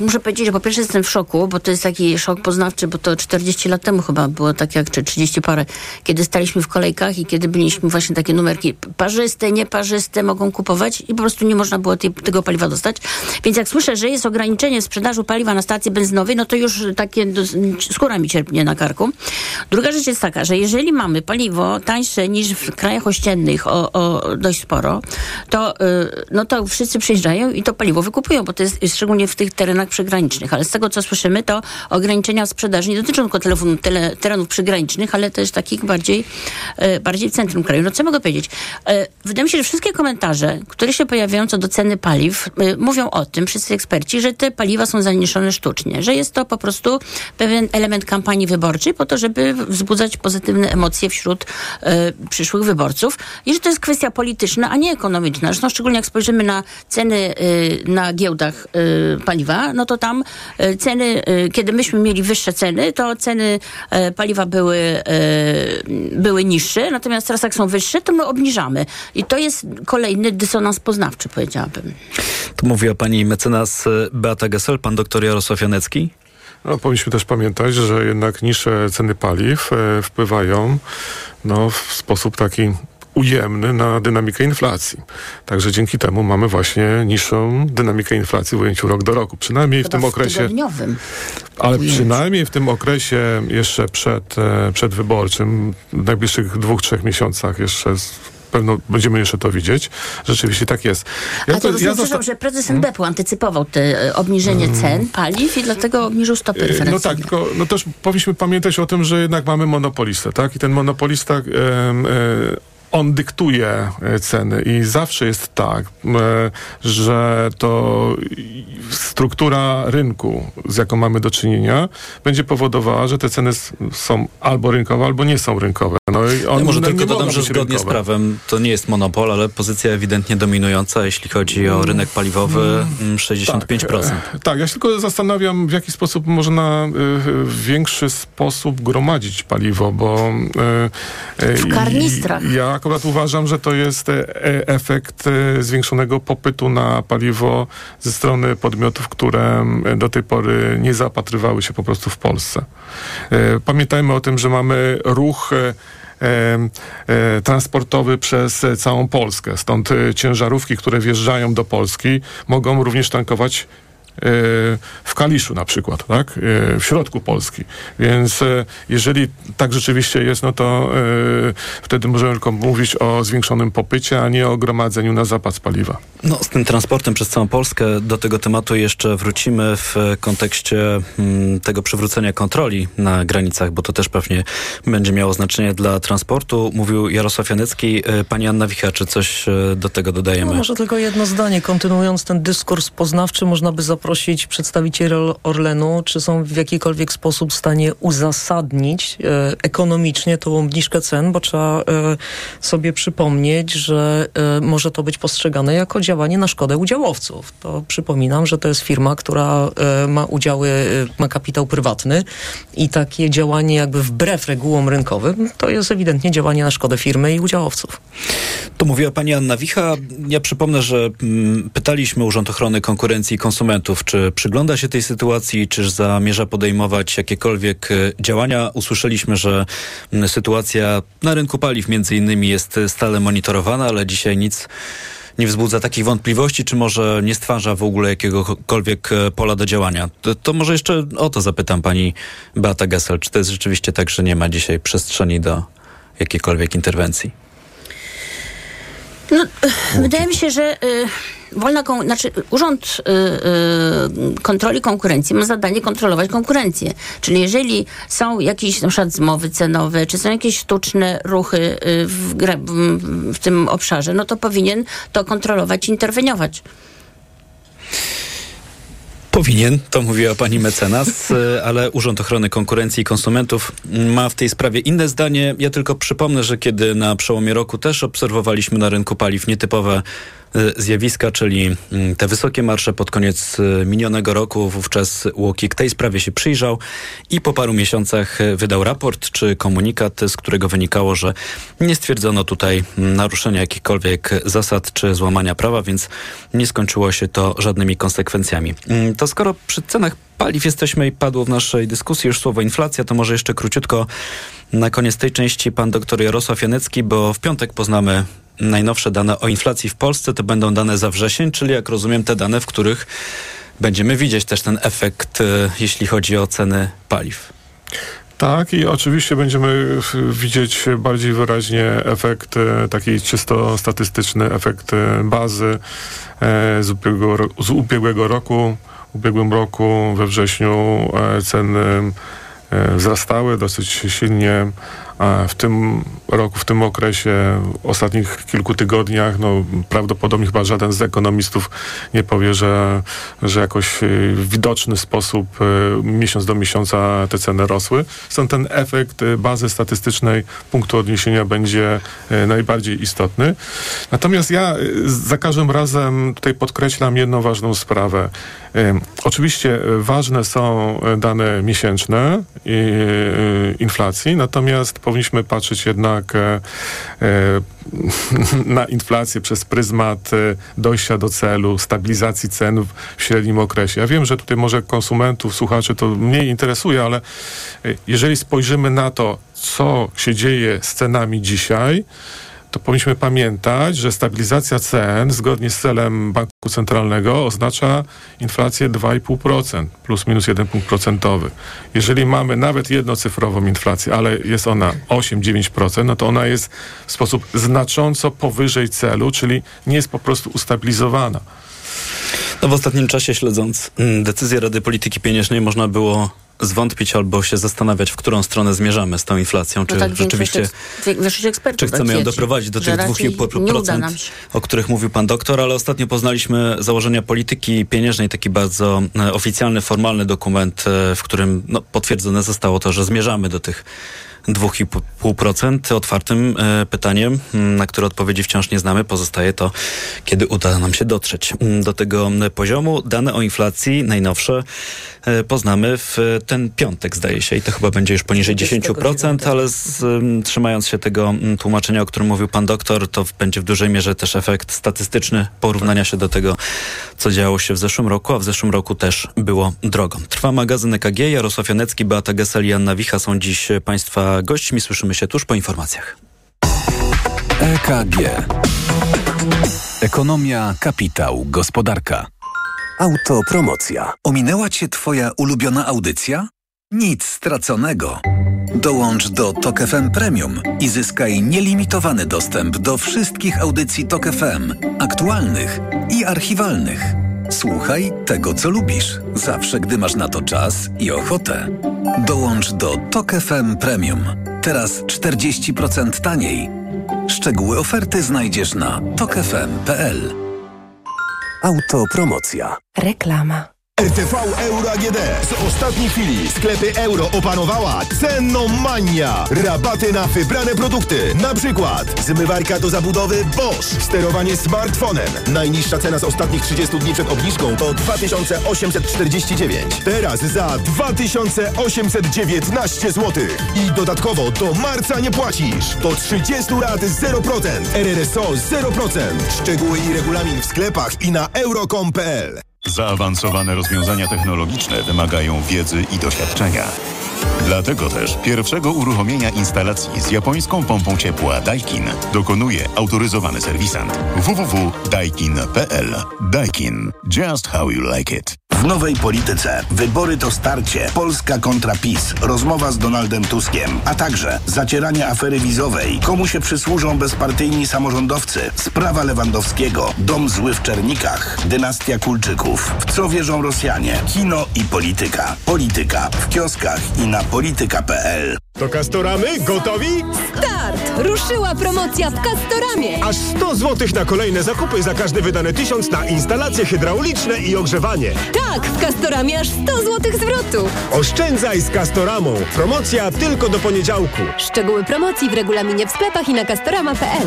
muszę powiedzieć, że po pierwsze jestem w szoku, bo to jest taki szok poznawczy, bo to czterdzieści lat temu chyba było tak jak, czy trzydzieści parę, kiedy staliśmy w kolejkach i kiedy byliśmy właśnie takie numerki parzyste, nieparzyste, mogą kupować i po prostu nie można było tej, tego paliwa dostać. Więc jak słyszę, że jest ograniczenie w sprzedaży paliwa na stacji benzynowej, no to już takie do, skóra mi cierpnie na karku. Druga rzecz jest taka, że jeżeli mamy paliwo tańsze niż w krajach ościennych, O, o, dość sporo, to, yy, no to wszyscy przyjeżdżają i to paliwo wykupują, bo to jest, jest szczególnie w tych terenach przygranicznych. Ale z tego, co słyszymy, to ograniczenia sprzedaży nie dotyczą tylko telefonu, tele, terenów przygranicznych, ale też takich bardziej, yy, bardziej w centrum kraju. No co mogę powiedzieć? Yy, wydaje mi się, że wszystkie komentarze, które się pojawiają co do ceny paliw, yy, mówią o tym, wszyscy eksperci, że te paliwa są zaniżone sztucznie, że jest to po prostu pewien element kampanii wyborczej po to, żeby wzbudzać pozytywne emocje wśród yy, przyszłych wyborców i że to jest kwestia polityczna, a nie ekonomiczna. Zresztą szczególnie jak spojrzymy na ceny y, na giełdach y, paliwa, no to tam y, ceny, y, kiedy myśmy mieli wyższe ceny, to ceny y, paliwa były, y, były niższe, natomiast teraz jak są wyższe, to my obniżamy. I to jest kolejny dysonans poznawczy, powiedziałabym. To mówiła pani mecenas Beata Gessel, pan doktor Jarosław Janecki. No, powinniśmy też pamiętać, że jednak niższe ceny paliw y, wpływają no, w sposób taki ujemny na dynamikę inflacji. Także dzięki temu mamy właśnie niższą dynamikę inflacji w ujęciu rok do roku. Przynajmniej Chyba w tym okresie... W ale przynajmniej w tym okresie jeszcze przed, przedwyborczym, w najbliższych dwóch, trzech miesiącach jeszcze... pewno będziemy jeszcze to widzieć. Rzeczywiście tak jest. Ja A to, to ja słyszałam, zosta- że prezes N B P u hmm? antycypował te e, obniżenie hmm. cen paliw i dlatego obniżył stopy referencyjne. No tak, tylko no też powinniśmy pamiętać o tym, że jednak mamy monopolistę, tak? I ten monopolista... E, e, On dyktuje ceny i zawsze jest tak, że to struktura rynku, z jaką mamy do czynienia, będzie powodowała, że te ceny są albo rynkowe, albo nie są rynkowe. No i on, ja może tylko dodam, że zgodnie rynkowe. z prawem to nie jest monopol, ale pozycja ewidentnie dominująca, jeśli chodzi o rynek paliwowy, sześćdziesiąt pięć procent. Tak, tak, ja się tylko zastanawiam, w jaki sposób można w większy sposób gromadzić paliwo, bo... W karnistrach. Jak Akurat uważam, że to jest efekt zwiększonego popytu na paliwo ze strony podmiotów, które do tej pory nie zaopatrywały się po prostu w Polsce. Pamiętajmy o tym, że mamy ruch transportowy przez całą Polskę. Stąd ciężarówki, które wjeżdżają do Polski, mogą również tankować w Kaliszu na przykład, tak? W środku Polski. Więc jeżeli tak rzeczywiście jest, no to wtedy możemy tylko mówić o zwiększonym popycie, a nie o gromadzeniu na zapas paliwa. No, z tym transportem przez całą Polskę do tego tematu jeszcze wrócimy w kontekście tego przywrócenia kontroli na granicach, bo to też pewnie będzie miało znaczenie dla transportu. Mówił Jarosław Janecki. Pani Anna Wicha, czy coś do tego dodajemy? No, może tylko jedno zdanie. Kontynuując ten dyskurs poznawczy, można by zaprosić prosić przedstawicieli Orlenu, czy są w jakikolwiek sposób w stanie uzasadnić e, ekonomicznie tą obniżkę cen, bo trzeba e, sobie przypomnieć, że e, może to być postrzegane jako działanie na szkodę udziałowców. To przypominam, że to jest firma, która e, ma udziały, e, ma kapitał prywatny i takie działanie jakby wbrew regułom rynkowym, to jest ewidentnie działanie na szkodę firmy i udziałowców. To mówiła pani Anna Wicha. Ja przypomnę, że m, pytaliśmy Urząd Ochrony Konkurencji i Konsumentów, czy przygląda się tej sytuacji, czy zamierza podejmować jakiekolwiek działania. Usłyszeliśmy, że sytuacja na rynku paliw między innymi jest stale monitorowana, ale dzisiaj nic nie wzbudza takich wątpliwości, czy może nie stwarza w ogóle jakiegokolwiek pola do działania. To, to może jeszcze o to zapytam pani Beata Gessel, czy to jest rzeczywiście tak, że nie ma dzisiaj przestrzeni do jakiejkolwiek interwencji? No, wydaje mi się, że... Y- wolna, kon- znaczy Urząd yy, yy, Kontroli Konkurencji ma zadanie kontrolować konkurencję. Czyli jeżeli są jakieś na przykład zmowy cenowe, czy są jakieś sztuczne ruchy w, w tym obszarze, no to powinien to kontrolować i interweniować. Powinien, to mówiła pani mecenas, ale Urząd Ochrony Konkurencji i Konsumentów ma w tej sprawie inne zdanie. Ja tylko przypomnę, że kiedy na przełomie roku też obserwowaliśmy na rynku paliw nietypowe zjawiska, czyli te wysokie marże pod koniec minionego roku, wówczas UOKiK tej sprawie się przyjrzał i po paru miesiącach wydał raport czy komunikat, z którego wynikało, że nie stwierdzono tutaj naruszenia jakichkolwiek zasad czy złamania prawa, więc nie skończyło się to żadnymi konsekwencjami. To skoro przy cenach paliw jesteśmy i padło w naszej dyskusji już słowo inflacja, to może jeszcze króciutko na koniec tej części pan doktor Jarosław Janecki, bo w piątek poznamy najnowsze dane o inflacji w Polsce. To będą dane za wrzesień, czyli jak rozumiem te dane, w których będziemy widzieć też ten efekt, jeśli chodzi o ceny paliw. Tak, i oczywiście będziemy widzieć bardziej wyraźnie efekt taki czysto statystyczny, efekt bazy z ubiegłego, z ubiegłego roku. W ubiegłym roku we wrześniu ceny wzrastały dosyć silnie. A w tym roku, w tym okresie, w ostatnich kilku tygodniach, no prawdopodobnie chyba żaden z ekonomistów nie powie, że, że jakoś w widoczny sposób miesiąc do miesiąca te ceny rosły. Stąd ten efekt bazy statystycznej punktu odniesienia będzie najbardziej istotny. Natomiast ja za każdym razem tutaj podkreślam jedną ważną sprawę. Oczywiście ważne są dane miesięczne inflacji, natomiast powinniśmy patrzeć jednak e, e, na inflację przez pryzmat dojścia do celu, stabilizacji cen w średnim okresie. Ja wiem, że tutaj może konsumentów, słuchaczy to mniej interesuje, ale jeżeli spojrzymy na to, co się dzieje z cenami dzisiaj, to powinniśmy pamiętać, że stabilizacja cen zgodnie z celem Banku Centralnego oznacza inflację dwa i pół procent plus minus jeden punkt procentowy. Jeżeli mamy nawet jednocyfrową inflację, ale jest ona osiem do dziewięciu procent, no to ona jest w sposób znacząco powyżej celu, czyli nie jest po prostu ustabilizowana. No w ostatnim czasie, śledząc decyzję Rady Polityki Pieniężnej, można było zwątpić albo się zastanawiać, w którą stronę zmierzamy z tą inflacją, czy no tak, rzeczywiście ekspertów, czy chcemy ją doprowadzić do tych dwóch i pół procent, o których mówił pan doktor, ale ostatnio poznaliśmy założenia polityki pieniężnej, taki bardzo oficjalny, formalny dokument, w którym no, potwierdzone zostało to, że zmierzamy do tych dwa i pół procent. Otwartym pytaniem, na które odpowiedzi wciąż nie znamy, pozostaje to, kiedy uda nam się dotrzeć do tego poziomu. Dane o inflacji najnowsze poznamy w ten piątek, zdaje się, i to chyba będzie już poniżej dziesięć procent, ale z, trzymając się tego tłumaczenia, o którym mówił pan doktor, to będzie w dużej mierze też efekt statystyczny porównania się do tego, co działo się w zeszłym roku, a w zeszłym roku też było drogo. Trwa magazyn E K G. Jarosław Janecki, Beata Gessel i Anna Wicha są dziś państwa gośćmi. Słyszymy się tuż po informacjach. E K G. Ekonomia, kapitał, gospodarka. Autopromocja. Ominęła cię twoja ulubiona audycja? Nic straconego. Dołącz do Tok F M Premium i zyskaj nielimitowany dostęp do wszystkich audycji Tok F M, aktualnych i archiwalnych. Słuchaj tego, co lubisz, zawsze gdy masz na to czas i ochotę. Dołącz do Tok F M Premium. Teraz czterdzieści procent taniej. Szczegóły oferty znajdziesz na tok f m kropka p l. Autopromocja. Reklama. R T V Euro A G D. Z ostatniej chwili sklepy Euro opanowała cenomania. Rabaty na wybrane produkty. Na przykład zmywarka do zabudowy Bosch. Sterowanie smartfonem. Najniższa cena z ostatnich trzydziestu dni przed obniżką to dwa tysiące osiemset czterdzieści dziewięć. Teraz za dwa tysiące osiemset dziewiętnaście złotych. I dodatkowo do marca nie płacisz. Do trzydziestu rat zero procent. R R S O zero procent. Szczegóły i regulamin w sklepach i na euro kropka com kropka p l. Zaawansowane rozwiązania technologiczne wymagają wiedzy i doświadczenia. Dlatego też pierwszego uruchomienia instalacji z japońską pompą ciepła Daikin dokonuje autoryzowany serwisant w w w kropka daikin kropka p l. Daikin. Just how you like it. W nowej polityce. Wybory to starcie. Polska kontra PiS. Rozmowa z Donaldem Tuskiem. A także zacieranie afery wizowej. Komu się przysłużą bezpartyjni samorządowcy? Sprawa Lewandowskiego. Dom zły w Czernikach. Dynastia Kulczyków. W co wierzą Rosjanie? Kino i polityka. Polityka. W kioskach i na polityka kropka p l. To Castoramy? Gotowi? Start! Ruszyła promocja w Castoramie! Aż sto złotych na kolejne zakupy za każdy wydany tysiąc na instalacje hydrauliczne i ogrzewanie. Tak! W Castoramie aż sto złotych zwrotu! Oszczędzaj z Castoramą! Promocja tylko do poniedziałku! Szczegóły promocji w regulaminie w sklepach i na castorama kropka p l.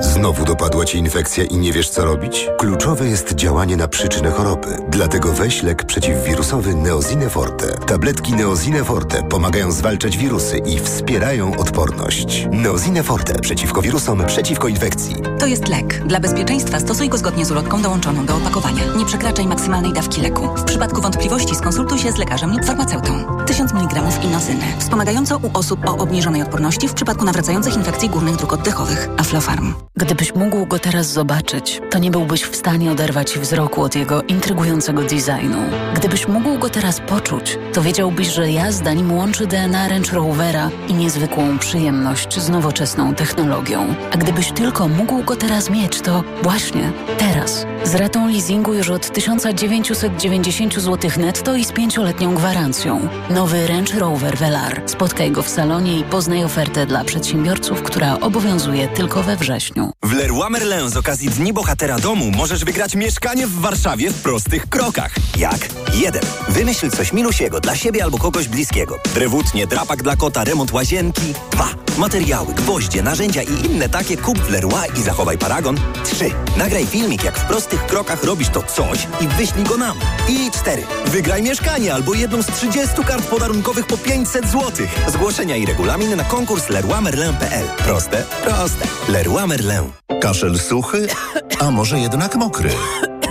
Znowu dopadła Cię infekcja i nie wiesz co robić? Kluczowe jest działanie na przyczynę choroby. Dlatego weź lek przeciwwirusowy Neosine Forte. Tabletki Neosine Forte pomagają zwalczać wirusy i wspierają odporność. Neosine Forte. Przeciwko wirusom, przeciwko infekcji. To jest lek. Dla bezpieczeństwa stosuj go zgodnie z ulotką dołączoną do opakowania. Nie przekraczaj maksymalnej dawki leku. W przypadku wątpliwości skonsultuj się z lekarzem lub farmaceutą. tysiąc miligramów inozyny. Wspomagająco u osób o obniżonej odporności w przypadku nawracających infekcji górnych dróg oddechowych. Aflofarm. Gdybyś mógł go teraz zobaczyć, to nie byłbyś w stanie oderwać wzroku od jego intrygującego designu. Gdybyś mógł go teraz poczuć, to wiedziałbyś, że jazda nim łączy D N A Range Rovera i niezwykłą przyjemność z nowoczesną technologią. A gdybyś tylko mógł go teraz mieć, to właśnie teraz. Z ratą leasingu już od tysiąc dziewięćset dziewięćdziesiąt złotych netto i z pięcioletnią gwarancją. Nowy Range Rover Velar. Spotkaj go w salonie i poznaj ofertę dla przedsiębiorców, która obowiązuje tylko we wrześniu. W Leroy Merlin z okazji Dni Bohatera Domu możesz wygrać mieszkanie w Warszawie w prostych krokach. Jak? jeden. Wymyśl coś milusiego dla siebie albo kogoś bliskiego. Drewutnie, drapak dla kota, remont łazienki. dwa. Materiały, gwoździe, narzędzia i inne takie kup w Leroy i zachowaj paragon. trzy. Nagraj filmik, jak w prostych krokach robisz to coś i wyślij go nam. I cztery. Wygraj mieszkanie albo jedną z trzydziestu kart podarunkowych po pięćset złotych. Zgłoszenia i regulamin na konkurs leroy merlin kropka p l. Proste, proste. Leroy Merlin. Kaszel suchy? A może jednak mokry?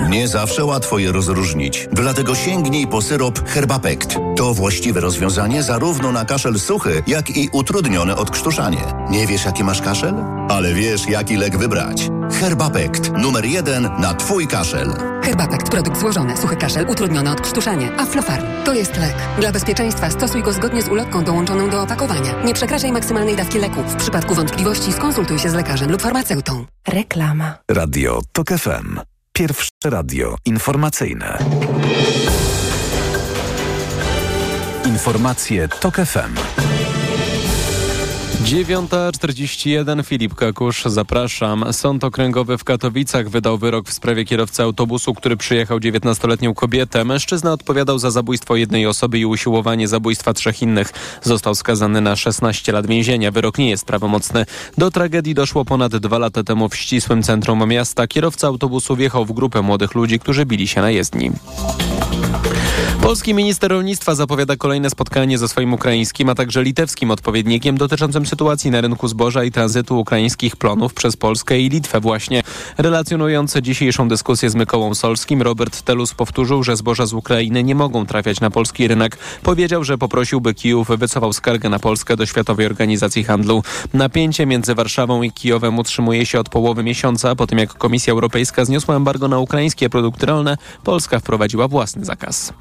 Nie zawsze łatwo je rozróżnić. Dlatego sięgnij po syrop Herbapekt. To właściwe rozwiązanie zarówno na kaszel suchy, jak i utrudnione odkrztuszanie. Nie wiesz, jaki masz kaszel? Ale wiesz, jaki lek wybrać. Herbapekt. Numer jeden na Twój kaszel. Herbapekt. Produkt złożony. Suchy kaszel. Utrudnione odkrztuszanie. Aflofarm. To jest lek. Dla bezpieczeństwa stosuj go zgodnie z ulotką dołączoną do opakowania. Nie przekraczaj maksymalnej dawki leku. W przypadku wątpliwości skonsultuj się z lekarzem lub farmaceutą. Reklama. Radio Tok F M. Pierwsze radio informacyjne. Informacje Tok F M. dziewiąta czterdzieści jeden, Filip Kakusz, zapraszam. Sąd Okręgowy w Katowicach wydał wyrok w sprawie kierowcy autobusu, który przyjechał dziewiętnastoletnią kobietę. Mężczyzna odpowiadał za zabójstwo jednej osoby i usiłowanie zabójstwa trzech innych. Został skazany na szesnaście lat więzienia. Wyrok nie jest prawomocny. Do tragedii doszło ponad dwa lata temu w ścisłym centrum miasta. Kierowca autobusu wjechał w grupę młodych ludzi, którzy bili się na jezdni. Polski minister rolnictwa zapowiada kolejne spotkanie ze swoim ukraińskim, a także litewskim odpowiednikiem dotyczącym sytuacji na rynku zboża i tranzytu ukraińskich plonów przez Polskę i Litwę właśnie. Relacjonujący dzisiejszą dyskusję z Mykołą Solskim, Robert Telus powtórzył, że zboża z Ukrainy nie mogą trafiać na polski rynek. Powiedział, że poprosiłby Kijów, wycofał skargę na Polskę do Światowej Organizacji Handlu. Napięcie między Warszawą i Kijowem utrzymuje się od połowy miesiąca. Po tym, jak Komisja Europejska zniosła embargo na ukraińskie produkty rolne, Polska wprowadziła własny zakaz.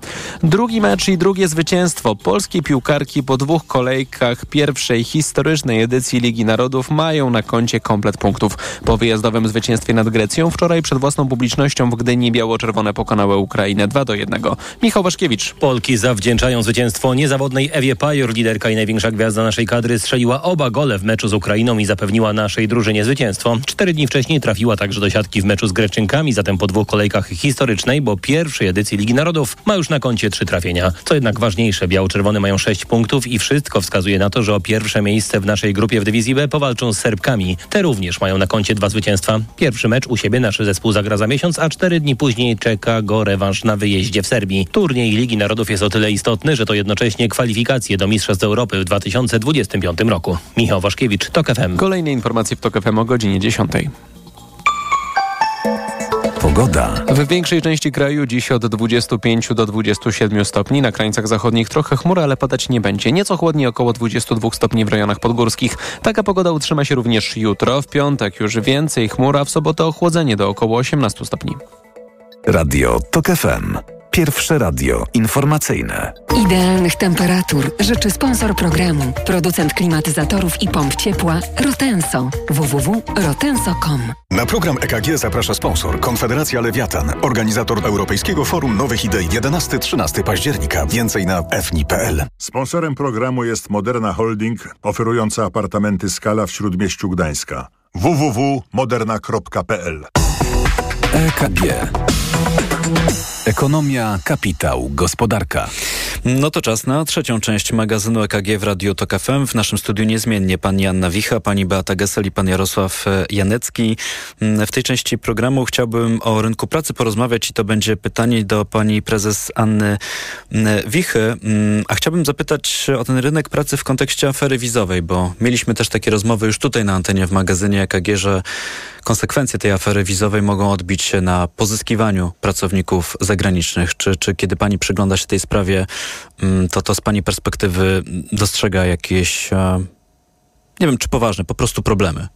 Drugi mecz i drugie zwycięstwo. Polskie piłkarki po dwóch kolejkach pierwszej historycznej edycji Ligi Narodów mają na koncie komplet punktów. Po wyjazdowym zwycięstwie nad Grecją wczoraj przed własną publicznością w Gdyni biało-czerwone pokonały Ukrainę dwa do jednego. Michał Waszkiewicz. Polki zawdzięczają zwycięstwo niezawodnej Ewie Pajor. Liderka i największa gwiazda naszej kadry strzeliła oba gole w meczu z Ukrainą i zapewniła naszej drużynie zwycięstwo. Cztery dni wcześniej trafiła także do siatki w meczu z Greczynkami, zatem po dwóch kolejkach historycznej, bo pierwszej edycji Ligi Narodów, ma już na koncie trzy trafienia. Co jednak ważniejsze, biało-czerwone mają sześć punktów i wszystko wskazuje na to, że o pierwsze miejsce w naszej grupie w dywizji B powalczą z Serbkami. Te również mają na koncie dwa zwycięstwa. Pierwszy mecz u siebie nasz zespół zagra za miesiąc, a cztery dni później czeka go rewanż na wyjeździe w Serbii. Turniej Ligi Narodów jest o tyle istotny, że to jednocześnie kwalifikacje do Mistrzostw Europy w dwa tysiące dwudziestym piątym roku. Michał Waszkiewicz, Tok F M. Kolejne informacje w Tok F M o godzinie dziesiątej. Pogoda. W większej części kraju dziś od dwudziestu pięciu do dwudziestu siedmiu stopni. Na krańcach zachodnich trochę chmur, ale padać nie będzie. Nieco chłodniej, około dwudziestu dwóch stopni w rejonach podgórskich. Taka pogoda utrzyma się również jutro. W piątek już więcej chmur, a w sobotę ochłodzenie do około osiemnastu stopni. Radio Tok F M. Pierwsze radio informacyjne. Idealnych temperatur życzy sponsor programu, producent klimatyzatorów i pomp ciepła Rotenso. w w w kropka rotenso kropka com. Na program E K G zaprasza sponsor Konfederacja Lewiatan, organizator Europejskiego Forum Nowych Idei jedenastego do trzynastego października. Więcej na f n i kropka p l. Sponsorem programu jest Moderna Holding, oferująca apartamenty Scala w Śródmieściu Gdańska. w w w kropka moderna kropka p l. E K G. Ekonomia, kapitał, gospodarka. No to czas na trzecią część magazynu E K G w Radiu Tok F M. W naszym studiu niezmiennie pan Joanna Wicha, pani Beata Gessel i pan Jarosław Janecki. W tej części programu chciałbym o rynku pracy porozmawiać i to będzie pytanie do pani prezes Anny Wichy. A chciałbym zapytać o ten rynek pracy w kontekście afery wizowej, bo mieliśmy też takie rozmowy już tutaj na antenie w magazynie E K G, że konsekwencje tej afery wizowej mogą odbić się na pozyskiwaniu pracowników zagranicznych. Czy, czy kiedy pani przygląda się tej sprawie, to to z pani perspektywy dostrzega jakieś, nie wiem, czy poważne, po prostu problemy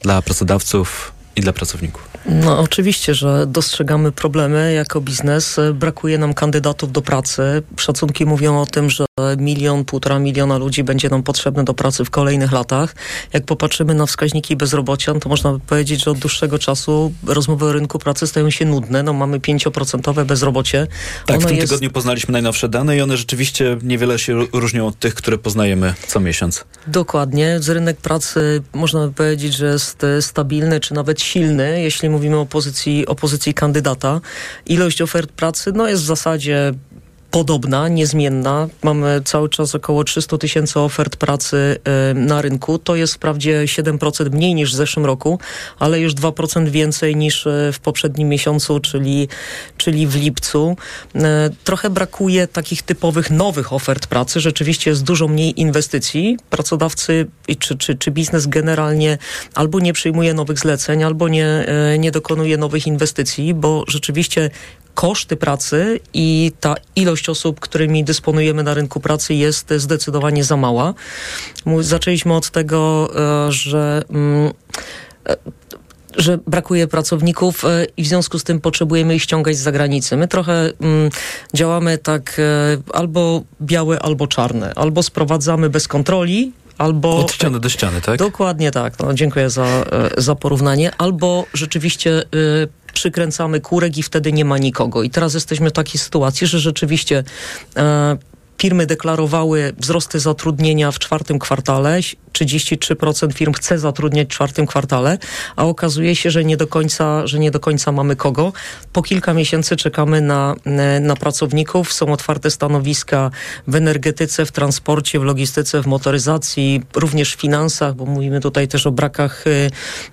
dla pracodawców i dla pracowników? No oczywiście, że dostrzegamy problemy jako biznes. Brakuje nam kandydatów do pracy. Szacunki mówią o tym, że milion, półtora miliona ludzi będzie nam potrzebne do pracy w kolejnych latach. Jak popatrzymy na wskaźniki bezrobocia, to można by powiedzieć, że od dłuższego czasu rozmowy o rynku pracy stają się nudne. No mamy pięć procent bezrobocie. Tak, ono w tym jest... tygodniu poznaliśmy najnowsze dane i one rzeczywiście niewiele się różnią od tych, które poznajemy co miesiąc. Dokładnie. Z rynek pracy można by powiedzieć, że jest stabilny, czy nawet silny, jeśli mówimy o pozycji, o pozycji kandydata. Ilość ofert pracy no, jest w zasadzie podobna, niezmienna. Mamy cały czas około trzysta tysięcy ofert pracy y, na rynku. To jest wprawdzie siedem procent mniej niż w zeszłym roku, ale już dwa procent więcej niż y, w poprzednim miesiącu, czyli, czyli w lipcu. Y, trochę brakuje takich typowych nowych ofert pracy. Rzeczywiście jest dużo mniej inwestycji. Pracodawcy czy, czy, czy biznes generalnie albo nie przyjmuje nowych zleceń, albo nie, y, nie dokonuje nowych inwestycji, bo rzeczywiście koszty pracy i ta ilość osób, którymi dysponujemy na rynku pracy, jest zdecydowanie za mała. Zaczęliśmy od tego, że... że brakuje pracowników i w związku z tym potrzebujemy ich ściągać z zagranicy. My trochę mm, działamy tak albo białe, albo czarne. Albo sprowadzamy bez kontroli, albo... Od ściany do ściany, tak? Dokładnie tak. No, dziękuję za, za porównanie. Albo rzeczywiście... Y, przykręcamy kurek i wtedy nie ma nikogo. I teraz jesteśmy w takiej sytuacji, że rzeczywiście e, firmy deklarowały wzrosty zatrudnienia w czwartym kwartale. trzydzieści trzy procent firm chce zatrudniać w czwartym kwartale, a okazuje się, że nie do końca, że nie do końca mamy kogo. Po kilka miesięcy czekamy na, na pracowników. Są otwarte stanowiska w energetyce, w transporcie, w logistyce, w motoryzacji, również w finansach, bo mówimy tutaj też o brakach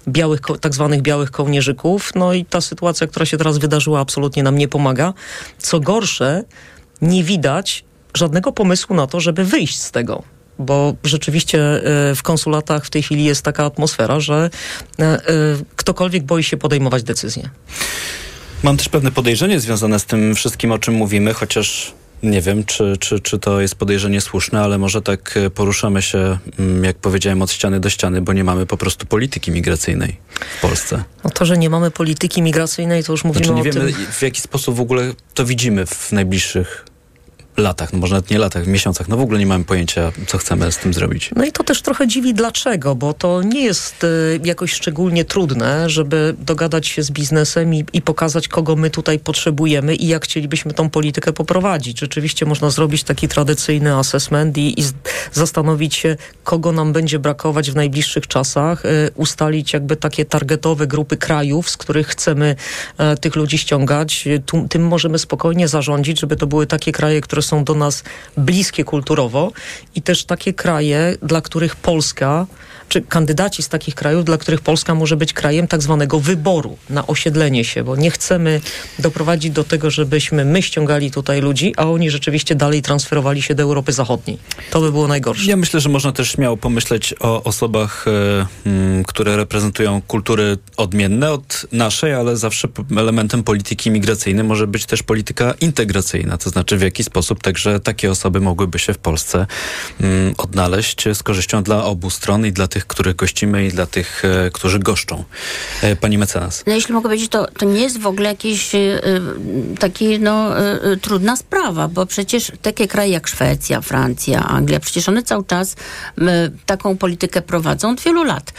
białych, tak zwanych białych kołnierzyków. No i ta sytuacja, która się teraz wydarzyła, absolutnie nam nie pomaga. Co gorsze, nie widać żadnego pomysłu na to, żeby wyjść z tego. Bo rzeczywiście w konsulatach w tej chwili jest taka atmosfera, że ktokolwiek boi się podejmować decyzje. Mam też pewne podejrzenie związane z tym wszystkim, o czym mówimy, chociaż nie wiem, czy, czy, czy to jest podejrzenie słuszne, ale może tak poruszamy się, jak powiedziałem, od ściany do ściany, bo nie mamy po prostu polityki migracyjnej w Polsce. No to, że nie mamy polityki migracyjnej, to już mówimy znaczy, nie o wiemy, tym... w jaki sposób w ogóle to widzimy w najbliższych latach, no może nawet nie latach, miesiącach, no w ogóle nie mamy pojęcia, co chcemy z tym zrobić. No i to też trochę dziwi dlaczego, bo to nie jest y, jakoś szczególnie trudne, żeby dogadać się z biznesem i, i pokazać, kogo my tutaj potrzebujemy i jak chcielibyśmy tą politykę poprowadzić. Rzeczywiście można zrobić taki tradycyjny assessment i, i zastanowić się, kogo nam będzie brakować w najbliższych czasach, y, ustalić jakby takie targetowe grupy krajów, z których chcemy y, tych ludzi ściągać. Tu, tym możemy spokojnie zarządzić, żeby to były takie kraje, które są do nas bliskie kulturowo i też takie kraje, dla których Polska, czy kandydaci z takich krajów, dla których Polska może być krajem tak zwanego wyboru na osiedlenie się, bo nie chcemy doprowadzić do tego, żebyśmy my ściągali tutaj ludzi, a oni rzeczywiście dalej transferowali się do Europy Zachodniej. To by było najgorsze. Ja myślę, że można też śmiało pomyśleć o osobach, yy, które reprezentują kultury odmienne od naszej, ale zawsze elementem polityki migracyjnej może być też polityka integracyjna, to znaczy w jaki sposób także takie osoby mogłyby się w Polsce um, odnaleźć z korzyścią dla obu stron i dla tych, tych, których gościmy i dla tych, którzy goszczą. Pani mecenas. No, jeśli mogę powiedzieć, to, to nie jest w ogóle jakiś taki, no, trudna sprawa, bo przecież takie kraje jak Szwecja, Francja, Anglia, przecież one cały czas taką politykę prowadzą od wielu lat.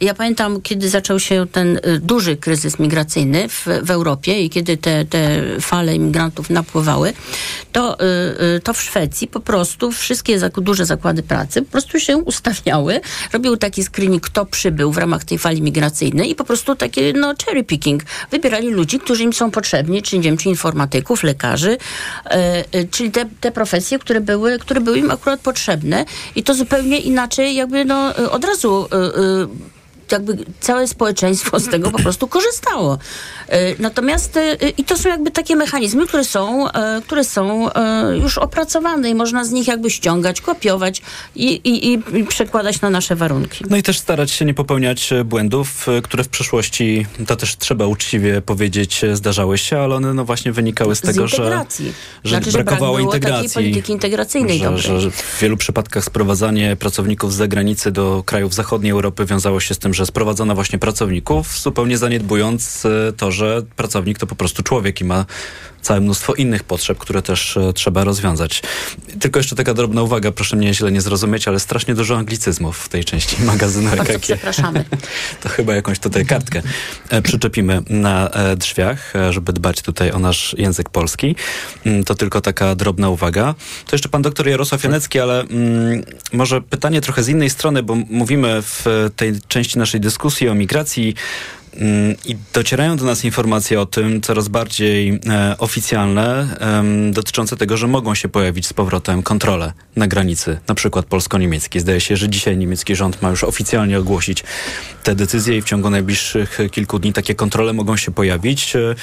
Ja pamiętam, kiedy zaczął się ten duży kryzys migracyjny w, w Europie i kiedy te, te fale imigrantów napływały, to, to w Szwecji po prostu wszystkie duże zakłady pracy po prostu się ustawiały, robiły taki screening, kto przybył w ramach tej fali migracyjnej i po prostu takie, no, cherry picking. Wybierali ludzi, którzy im są potrzebni, czy nie wiem, czy informatyków, lekarzy, yy, czyli te, te profesje, które były, które były im akurat potrzebne i to zupełnie inaczej jakby, no, od razu yy, jakby całe społeczeństwo z tego po prostu korzystało. Natomiast i to są jakby takie mechanizmy, które są, które są już opracowane i można z nich jakby ściągać, kopiować i, i, i przekładać na nasze warunki. No i też starać się nie popełniać błędów, które w przeszłości, to też trzeba uczciwie powiedzieć, zdarzały się, ale one no właśnie wynikały z tego, z że, że znaczy, brakowało że brak integracji. Takiej polityki integracyjnej że, że, że w wielu przypadkach sprowadzanie pracowników z zagranicy do krajów zachodniej Europy wiązało się z tym, że sprowadzano właśnie pracowników, zupełnie zaniedbując to, że pracownik to po prostu człowiek i ma całe mnóstwo innych potrzeb, które też trzeba rozwiązać. Tylko jeszcze taka drobna uwaga, proszę mnie źle nie zrozumieć, ale strasznie dużo anglicyzmów w tej części magazynu E K G. Przepraszamy. To chyba jakąś tutaj kartkę przyczepimy na drzwiach, żeby dbać tutaj o nasz język polski. To tylko taka drobna uwaga. To jeszcze pan doktor Jarosław Janecki, ale mm, może pytanie trochę z innej strony, bo mówimy w tej części naszej dyskusji o migracji i docierają do nas informacje o tym, coraz bardziej e, oficjalne, e, dotyczące tego, że mogą się pojawić z powrotem kontrole na granicy, na przykład polsko-niemieckiej. Zdaje się, że dzisiaj niemiecki rząd ma już oficjalnie ogłosić te decyzje i w ciągu najbliższych kilku dni takie kontrole mogą się pojawić. E,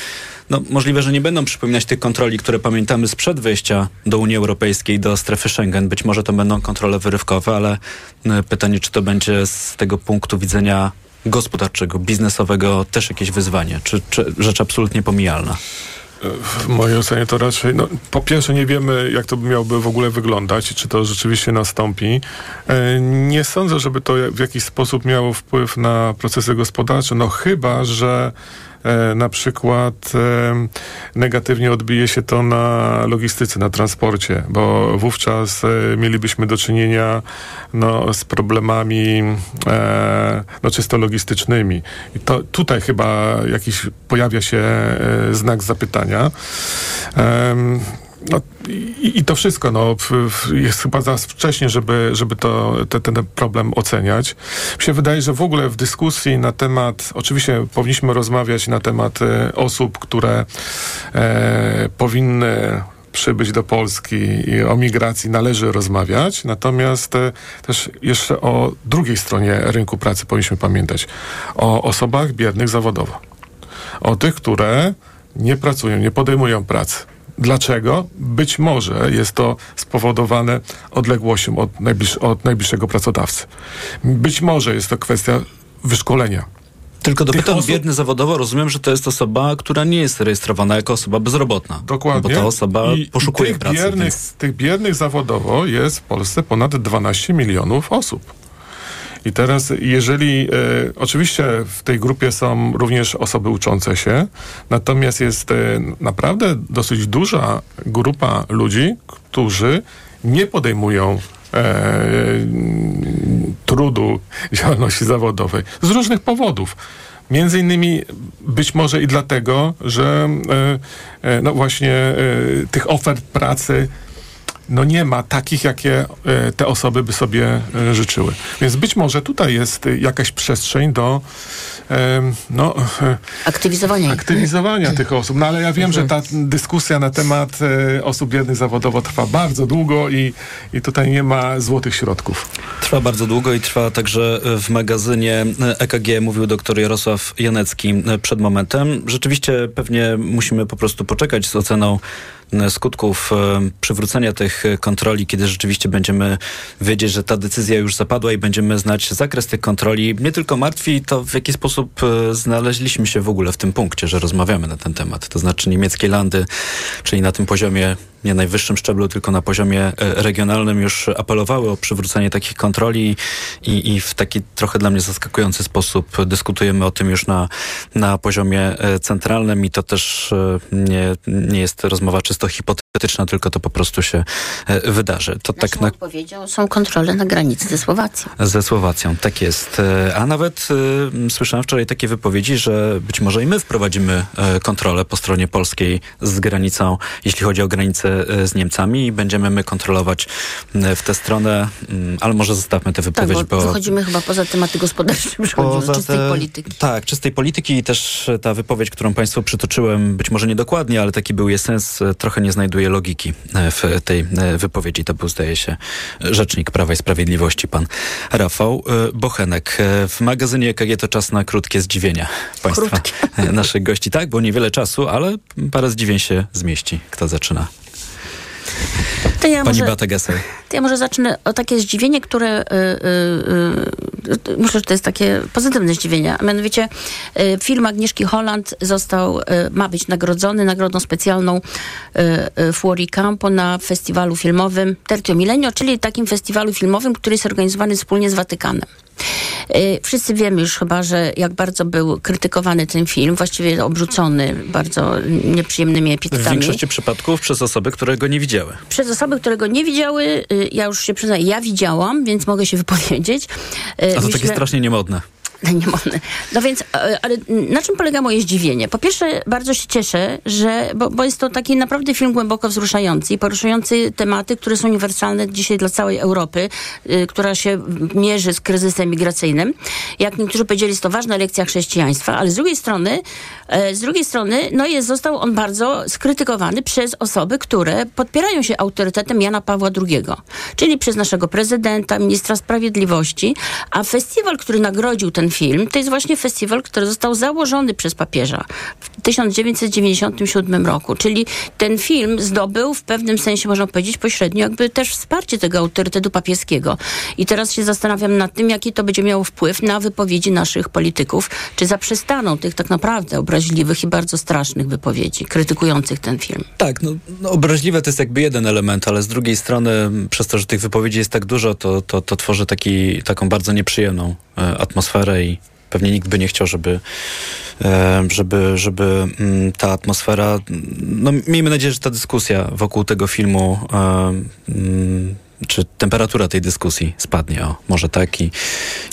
no, możliwe, że nie będą przypominać tych kontroli, które pamiętamy sprzed wejścia do Unii Europejskiej, do strefy Schengen. Być może to będą kontrole wyrywkowe, ale e, pytanie, czy to będzie z tego punktu widzenia gospodarczego, biznesowego też jakieś wyzwanie, czy, czy rzecz absolutnie pomijalna? W mojej ocenie to raczej, no, po pierwsze nie wiemy, jak to miałoby w ogóle wyglądać, czy to rzeczywiście nastąpi. Nie sądzę, żeby to w jakiś sposób miało wpływ na procesy gospodarcze, no chyba, że na przykład negatywnie odbije się to na logistyce, na transporcie, bo wówczas mielibyśmy do czynienia no, z problemami no, czysto logistycznymi. I to tutaj chyba jakiś pojawia się znak zapytania. No, i, i to wszystko, no, jest chyba za wcześnie, żeby, żeby to, te, ten problem oceniać. Mi się wydaje, że w ogóle w dyskusji na temat, oczywiście powinniśmy rozmawiać na temat e, osób, które e, powinny przybyć do Polski i o migracji należy rozmawiać, natomiast e, też jeszcze o drugiej stronie rynku pracy powinniśmy pamiętać. O osobach biernych zawodowo. O tych, które nie pracują, nie podejmują pracy. Dlaczego? Być może jest to spowodowane odległością od, najbliż, od najbliższego pracodawcy. Być może jest to kwestia wyszkolenia. Tylko dopytam, osób... biedny zawodowo, rozumiem, że to jest osoba, która nie jest rejestrowana jako osoba bezrobotna. Dokładnie. Bo ta osoba I, poszukuje i tych pracy. Biernych, więc... Tych biernych zawodowo jest w Polsce ponad dwanaście milionów osób. I teraz, jeżeli, y, oczywiście w tej grupie są również osoby uczące się, natomiast jest y, naprawdę dosyć duża grupa ludzi, którzy nie podejmują y, trudu działalności zawodowej z różnych powodów. Między innymi być może i dlatego, że y, y, no właśnie y, tych ofert pracy no nie ma takich, jakie te osoby by sobie życzyły. Więc być może tutaj jest jakaś przestrzeń do no, aktywizowania, aktywizowania tych osób. No ale ja wiem, że ta dyskusja na temat osób biednych zawodowo trwa bardzo długo i, i tutaj nie ma złotych środków. Trwa bardzo długo i trwa także w magazynie E K G, mówił doktor Jarosław Janecki przed momentem. Rzeczywiście pewnie musimy po prostu poczekać z oceną skutków przywrócenia tych kontroli, kiedy rzeczywiście będziemy wiedzieć, że ta decyzja już zapadła i będziemy znać zakres tych kontroli. Mnie tylko martwi to, w jaki sposób znaleźliśmy się w ogóle w tym punkcie, że rozmawiamy na ten temat. To znaczy niemieckie landy, czyli na tym poziomie nie najwyższym szczeblu, tylko na poziomie regionalnym już apelowały o przywrócenie takich kontroli i, i w taki trochę dla mnie zaskakujący sposób dyskutujemy o tym już na, na poziomie centralnym i to też nie, nie jest rozmowa czysto hipotetyczna, tylko to po prostu się wydarzy. To naszą tak na... odpowiedzią są kontrole na granicy ze Słowacją. Ze Słowacją, tak jest. A nawet y, słyszałem wczoraj takie wypowiedzi, że być może i my wprowadzimy y, kontrolę po stronie polskiej z granicą, jeśli chodzi o granicę y, z Niemcami i będziemy my kontrolować y, w tę stronę, y, ale może zostawmy tę wypowiedź. Tak, bo, bo wychodzimy chyba poza tematy gospodarcze, przechodzimy do czystej te, polityki. Tak, czystej polityki i też ta wypowiedź, którą Państwu przytoczyłem, być może niedokładnie, ale taki był jej sens, trochę nie znajduje logiki w tej wypowiedzi. To był, zdaje się, rzecznik Prawa i Sprawiedliwości, pan Rafał Bochenek. W magazynie E K G to czas na krótkie zdziwienia Państwa, krótkie. Naszych gości. Tak, bo niewiele czasu, ale parę zdziwień się zmieści. Kto zaczyna? To ja Pani Beata Gessel. To ja może zacznę o takie zdziwienie, które yy, yy, yy, myślę, że to jest takie pozytywne zdziwienie. A mianowicie yy, film Agnieszki Holland został, yy, ma być nagrodzony nagrodą specjalną yy, yy, Fuori Campo na festiwalu filmowym Tertio Millennio, czyli takim festiwalu filmowym, który jest organizowany wspólnie z Watykanem. Wszyscy wiemy już chyba, że jak bardzo był krytykowany ten film, właściwie obrzucony bardzo nieprzyjemnymi epitetami. W większości przypadków przez osoby, które go nie widziały. Przez osoby, które go nie widziały, ja już się przyznaję, ja widziałam, więc mogę się wypowiedzieć. A to Myśmy... takie strasznie niemodne. No więc, ale na czym polega moje zdziwienie? Po pierwsze, bardzo się cieszę, że, bo, bo jest to taki naprawdę film głęboko wzruszający i poruszający tematy, które są uniwersalne dzisiaj dla całej Europy, y, która się mierzy z kryzysem migracyjnym. Jak niektórzy powiedzieli, jest to ważna lekcja chrześcijaństwa, ale z drugiej strony, y, z drugiej strony, no jest, został on bardzo skrytykowany przez osoby, które podpierają się autorytetem Jana Pawła drugiego, czyli przez naszego prezydenta, ministra sprawiedliwości, a festiwal, który nagrodził ten film, to jest właśnie festiwal, który został założony przez papieża w tysiąc dziewięćset dziewięćdziesiątym siódmym roku, czyli ten film zdobył w pewnym sensie, można powiedzieć, pośrednio jakby też wsparcie tego autorytetu papieskiego. I teraz się zastanawiam nad tym, jaki to będzie miało wpływ na wypowiedzi naszych polityków, czy zaprzestaną tych tak naprawdę obraźliwych i bardzo strasznych wypowiedzi, krytykujących ten film. Tak, no, no obraźliwe to jest jakby jeden element, ale z drugiej strony przez to, że tych wypowiedzi jest tak dużo, to, to, to tworzy taki, taką bardzo nieprzyjemną atmosferę i pewnie nikt by nie chciał, żeby, żeby, żeby ta atmosfera... No miejmy nadzieję, że ta dyskusja wokół tego filmu, czy temperatura tej dyskusji spadnie, o, może tak. I, i,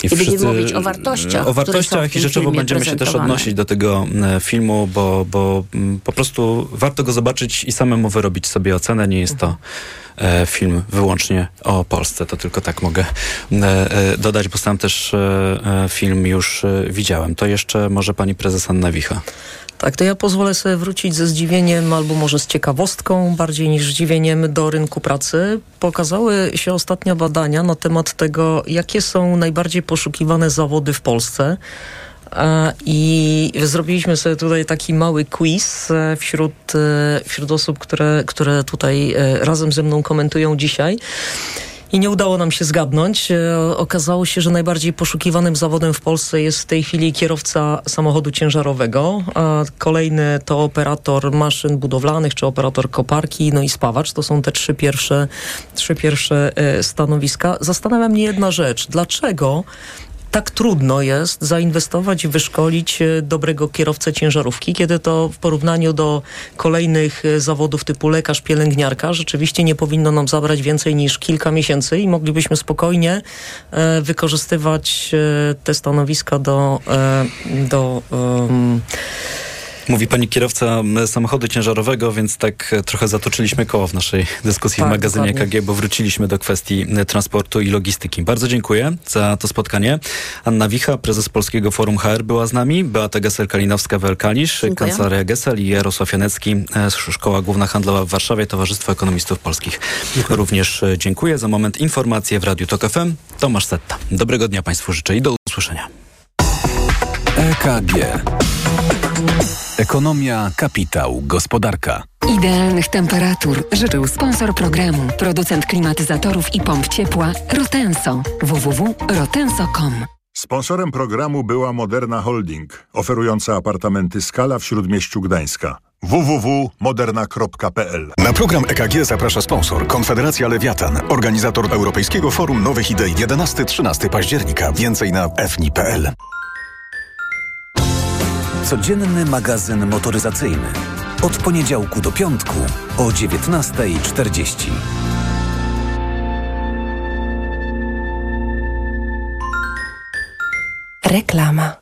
I wszyscy, będziemy mówić o wartościach. O wartościach i rzeczowo będziemy się też odnosić do tego filmu, bo, bo po prostu warto go zobaczyć i samemu wyrobić sobie ocenę. Nie jest to film wyłącznie o Polsce. To tylko tak mogę dodać, bo sam też film już widziałem. To jeszcze może pani prezes Anna Wicha. Tak, to ja pozwolę sobie wrócić ze zdziwieniem albo może z ciekawostką, bardziej niż zdziwieniem, do rynku pracy. Pokazały się ostatnio badania na temat tego, jakie są najbardziej poszukiwane zawody w Polsce. I zrobiliśmy sobie tutaj taki mały quiz wśród, wśród osób, które, które tutaj razem ze mną komentują dzisiaj. I nie udało nam się zgadnąć. Okazało się, że najbardziej poszukiwanym zawodem w Polsce jest w tej chwili kierowca samochodu ciężarowego. Kolejny to operator maszyn budowlanych, czy operator koparki, no i spawacz. To są te trzy pierwsze, trzy pierwsze stanowiska. Zastanawia mnie jedna rzecz. Dlaczego tak trudno jest zainwestować i wyszkolić dobrego kierowcę ciężarówki, kiedy to w porównaniu do kolejnych zawodów typu lekarz, pielęgniarka rzeczywiście nie powinno nam zabrać więcej niż kilka miesięcy i moglibyśmy spokojnie e, wykorzystywać e, te stanowiska do... E, do um, Mówi pani kierowca samochodu ciężarowego, więc tak trochę zatoczyliśmy koło w naszej dyskusji tak, w magazynie K G, bo wróciliśmy do kwestii transportu i logistyki. Bardzo dziękuję za to spotkanie. Anna Wicha, prezes Polskiego Forum H R, była z nami. Beata Gessel-Kalinowska w Kalisz, Kancelaria Gessel i Jarosław Janecki, Szkoła Główna Handlowa w Warszawie, Towarzystwo Ekonomistów Polskich. Dziękuję. Również dziękuję. Za moment informacje w Radiu Tok F M. Tomasz Setta. Dobrego dnia Państwu życzę i do usłyszenia. E K G. Ekonomia, kapitał, gospodarka. Idealnych temperatur życzył sponsor programu, producent klimatyzatorów i pomp ciepła Rotenso. w w w kropka rotenso kropka com. Sponsorem programu była Moderna Holding, oferująca apartamenty Scala w Śródmieściu Gdańska. w w w kropka moderna kropka p l. Na program E K G zaprasza sponsor Konfederacja Lewiatan, organizator Europejskiego Forum Nowych Idei jedenastego do trzynastego października. Więcej na f n i kropka p l. Codzienny magazyn motoryzacyjny. Od poniedziałku do piątku o dziewiętnasta czterdzieści. Reklama.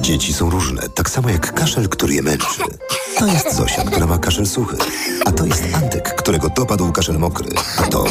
Dzieci są różne, tak samo jak kaszel, który je męczy. To jest Zosia, która ma kaszel suchy. A to jest Antek, którego dopadł kaszel mokry. A to...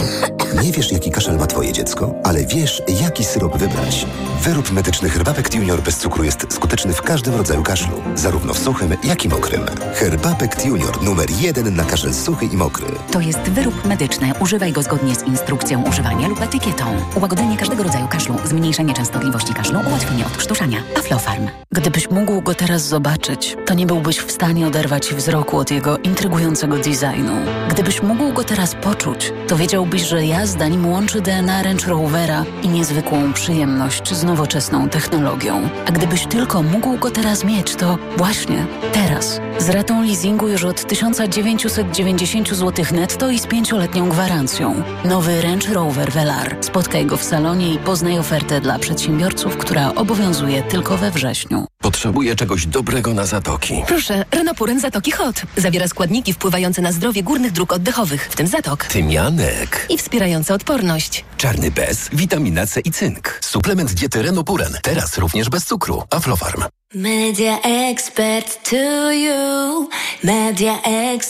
Nie wiesz, jaki kaszel ma twoje dziecko, ale wiesz, jaki syrop wybrać. Wyrób medyczny Herbapekt Junior bez cukru jest skuteczny w każdym rodzaju kaszlu. Zarówno w suchym, jak i mokrym. Herbapekt Junior numer jeden na kaszel suchy i mokry. To jest wyrób medyczny. Używaj go zgodnie z instrukcją używania lub etykietą. Ułagodzenie każdego rodzaju kaszlu, zmniejszenie częstotliwości kaszlu, ułatwienie odkrztuszania. Aflofarm. Gdybyś mógł go teraz zobaczyć, to nie byłbyś w stanie oderwać wzroku od jego intrygującego designu. Gdybyś mógł go teraz poczuć, to wiedziałbyś, że jazda nim łączy D N A Range Rovera i niezwykłą przyjemność z nowoczesną technologią. A gdybyś tylko mógł go teraz mieć, to właśnie teraz. Z ratą leasingu już od tysiąc dziewięćset dziewięćdziesiąt złotych netto i z pięcioletnią gwarancją. Nowy Range Rover Velar. Spotkaj go w salonie i poznaj ofertę dla przedsiębiorców, która obowiązuje tylko we wrześniu. Potrzebuję czegoś dobrego na zatoki. Proszę, Renopuren Zatoki Hot. Zawiera składniki wpływające na zdrowie górnych dróg oddechowych, w tym zatok, tymianek i wspierające odporność. Czarny bez, witamina C i cynk. Suplement diety Renopuren. Teraz również bez cukru. Aflofarm. Media Expert to you. Media Expert.